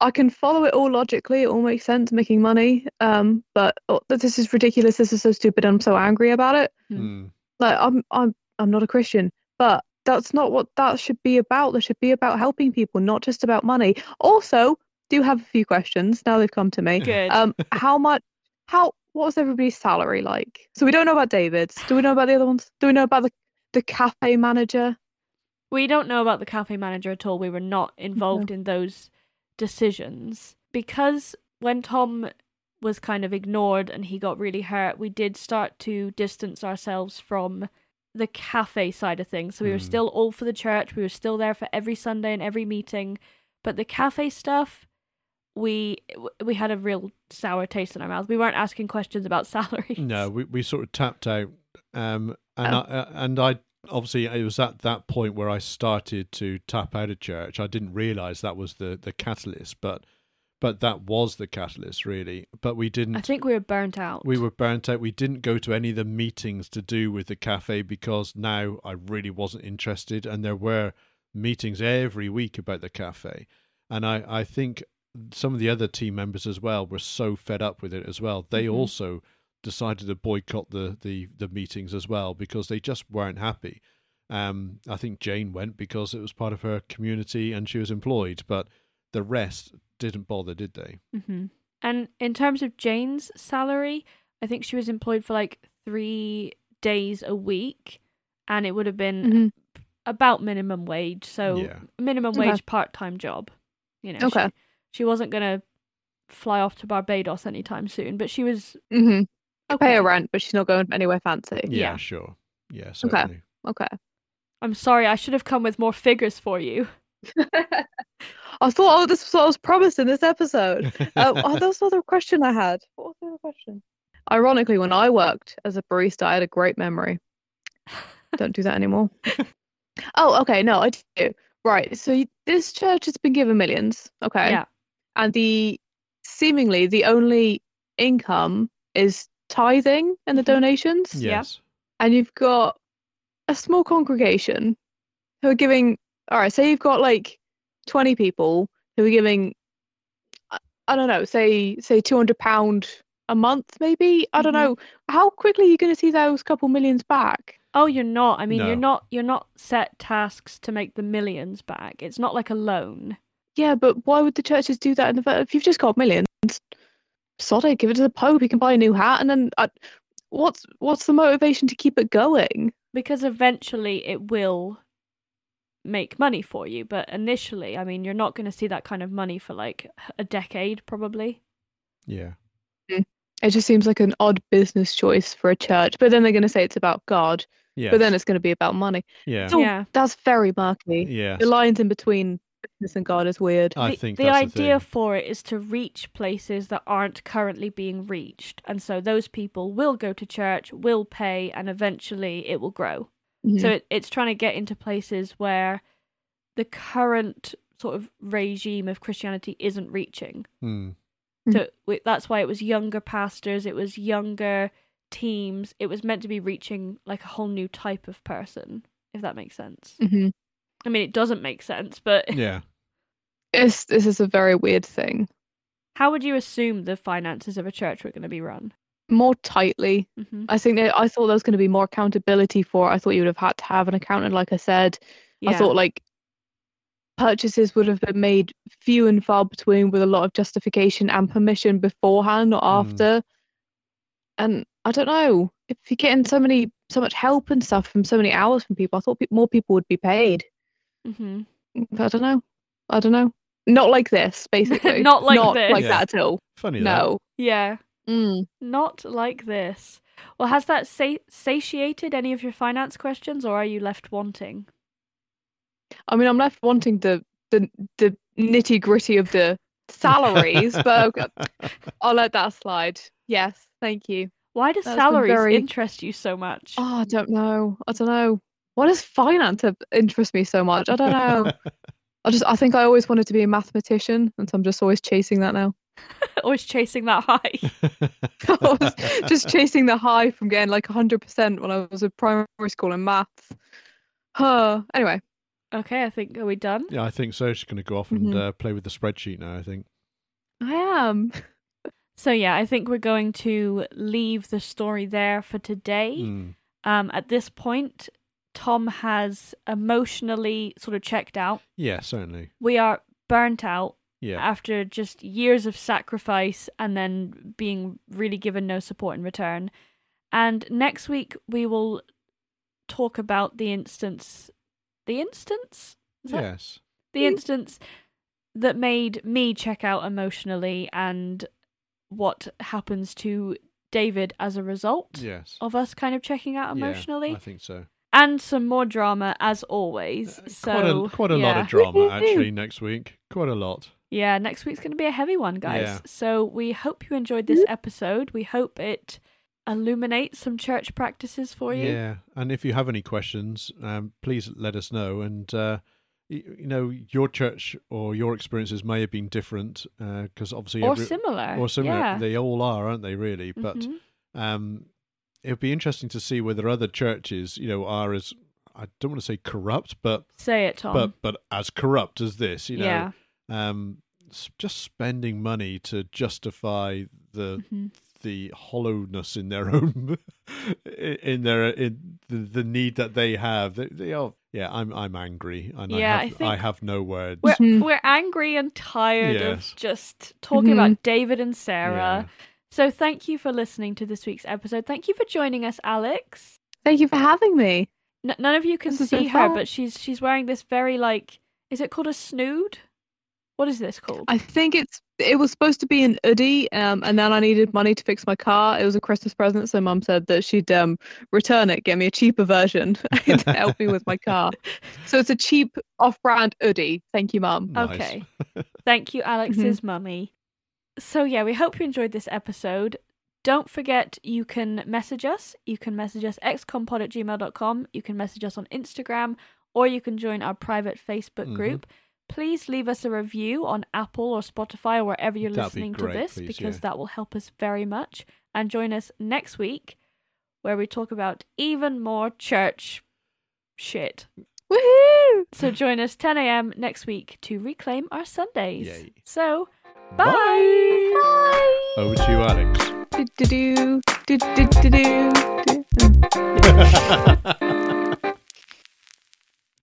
I can follow it all logically. It all makes sense, making money. But this is ridiculous. This is so stupid. I'm so angry about it. Mm. Like I'm not a Christian, but that's not what that should be about. That should be about helping people, not just about money. Also, do have a few questions now they've come to me. Good. What was everybody's salary like? So we don't know about David's. Do we know about the other ones? Do we know about the cafe manager? We don't know about the cafe manager at all. We were not involved in those decisions, because when Tom was kind of ignored and he got really hurt, we did start to distance ourselves from the cafe side of things. So we were still all for the church. We were still there for every Sunday and every meeting, but the cafe stuff, we had a real sour taste in our mouth. We weren't asking questions about salaries. No, we sort of tapped out. And I obviously it was at that point where I started to tap out of church. I didn't realise that was the catalyst, but that was the catalyst, really. But we didn't... I think we were burnt out. We were burnt out. We didn't go to any of the meetings to do with the cafe because now I really wasn't interested, and there were meetings every week about the cafe. And I think some of the other team members as well were so fed up with it as well. They also decided to boycott the meetings as well because they just weren't happy. I think Jane went because it was part of her community and she was employed, but the rest didn't bother, did they? Mm-hmm. And in terms of Jane's salary, I think she was employed for like 3 days a week, and it would have been about minimum wage. So minimum wage part-time job. You know, she wasn't going to fly off to Barbados anytime soon, but she was... Mm-hmm. Pay her rent, but she's not going anywhere fancy. Yeah. Sure. Yeah, certainly. Okay. I'm sorry, I should have come with more figures for you. I thought, this was what I was promised in this episode. That was another question I had. What was the other question? Ironically, when I worked as a barista, I had a great memory. Don't do that anymore. No, I do. Right, so this church has been given millions, Yeah. And seemingly the only income is tithing and the donations. Yes. And you've got a small congregation who are giving... All right, say you've got like 20 people who are giving, I don't know, say £200 a month maybe. I don't know. How quickly are you going to see those couple millions back? Oh, you're not. I mean, no. You're not set tasks to make the millions back. It's not like a loan. Yeah, but why would the churches do that? If you've just got millions, sod it, give it to the Pope. He can buy a new hat, and then what's the motivation to keep it going? Because eventually it will make money for you, but initially, I mean, you're not going to see that kind of money for like a decade probably. Yeah. It just seems like an odd business choice for a church, but then they're going to say it's about God. Yes. But then it's going to be about money. Yeah. So that's very murky. Yeah. The lines in between business and God is weird. I think the idea for it is to reach places that aren't currently being reached, and so those people will go to church, will pay, and eventually it will grow. So it's trying to get into places where the current sort of regime of Christianity isn't reaching. So that's why it was younger pastors, it was younger teams. It was meant to be reaching like a whole new type of person, if that makes sense. I mean, it doesn't make sense, but... Yeah. This is a very weird thing. How would you assume the finances of a church were going to be run? More tightly. I thought there was going to be more accountability for it. I thought you would have had to have an accountant, like I said. Yeah. I thought like purchases would have been made few and far between, with a lot of justification and permission beforehand or after. And I don't know, if you're getting so much help and stuff from so many hours from people, I thought more people would be paid. I don't know, not like this, basically. That at all. Funny no that. Yeah. Not like this. Well, has that satiated any of your finance questions, or are you left wanting? I mean, I'm left wanting the nitty gritty of the salaries, but I'll let that slide. Yes, thank you. Why does salaries interest you so much? Oh, I don't know. Why does finance interest me so much? I don't know. I think I always wanted to be a mathematician, and so I'm just always chasing that now. Always chasing that high. I was just chasing the high from getting like 100% when I was in primary school in maths. Anyway. Okay, I think, are we done? Yeah, I think so. She's going to go off and play with the spreadsheet now, I think. I am. So yeah, I think we're going to leave the story there for today. At this point, Tom has emotionally sort of checked out. Yeah, certainly. We are burnt out. Yeah. After just years of sacrifice and then being really given no support in return. And next week we will talk about the instance. The instance? Yes. The instance that made me check out emotionally, and what happens to David as a result of us kind of checking out emotionally. Yeah, I think so. And some more drama, as always. Quite a lot of drama, actually, next week. Quite a lot. Yeah, next week's going to be a heavy one, guys. Yeah. So we hope you enjoyed this episode. We hope it illuminate some church practices for you. Yeah, and if you have any questions, please let us know. And, you know, your church or your experiences may have been different because obviously... Or similar. Yeah. They all are, aren't they, really? But it would be interesting to see whether other churches, you know, are as... I don't want to say corrupt, but... Say it, Tom. But as corrupt as this, you know. Yeah. Just spending money to justify the hollowness in their own in the need that they have. They are, yeah. I'm angry, and yeah, I have no words. We're angry and tired of just talking about David and Sarah. Yeah. So thank you for listening to this week's episode. Thank you for joining us, Alex. Thank you for having me. None of you can see her, but she's wearing this very like, is it called a snood? What is this called? I think it was supposed to be an hoodie, and then I needed money to fix my car. It was a Christmas present, so Mum said that she'd return it, get me a cheaper version to help me with my car. So it's a cheap off-brand hoodie. Thank you, Mum. Nice. Okay. Thank you, Alex's mummy. So yeah, we hope you enjoyed this episode. Don't forget, you can message us. You can message us xcompod@gmail.com. You can message us on Instagram, or you can join our private Facebook group. Please leave us a review on Apple or Spotify or wherever you're listening to this, because that will help us very much. And join us next week where we talk about even more church shit. Woohoo! So join us 10 a.m. next week to reclaim our Sundays. Yay. So, bye! Bye! Over to you, Alex. Do-do-do. Do-do-do-do.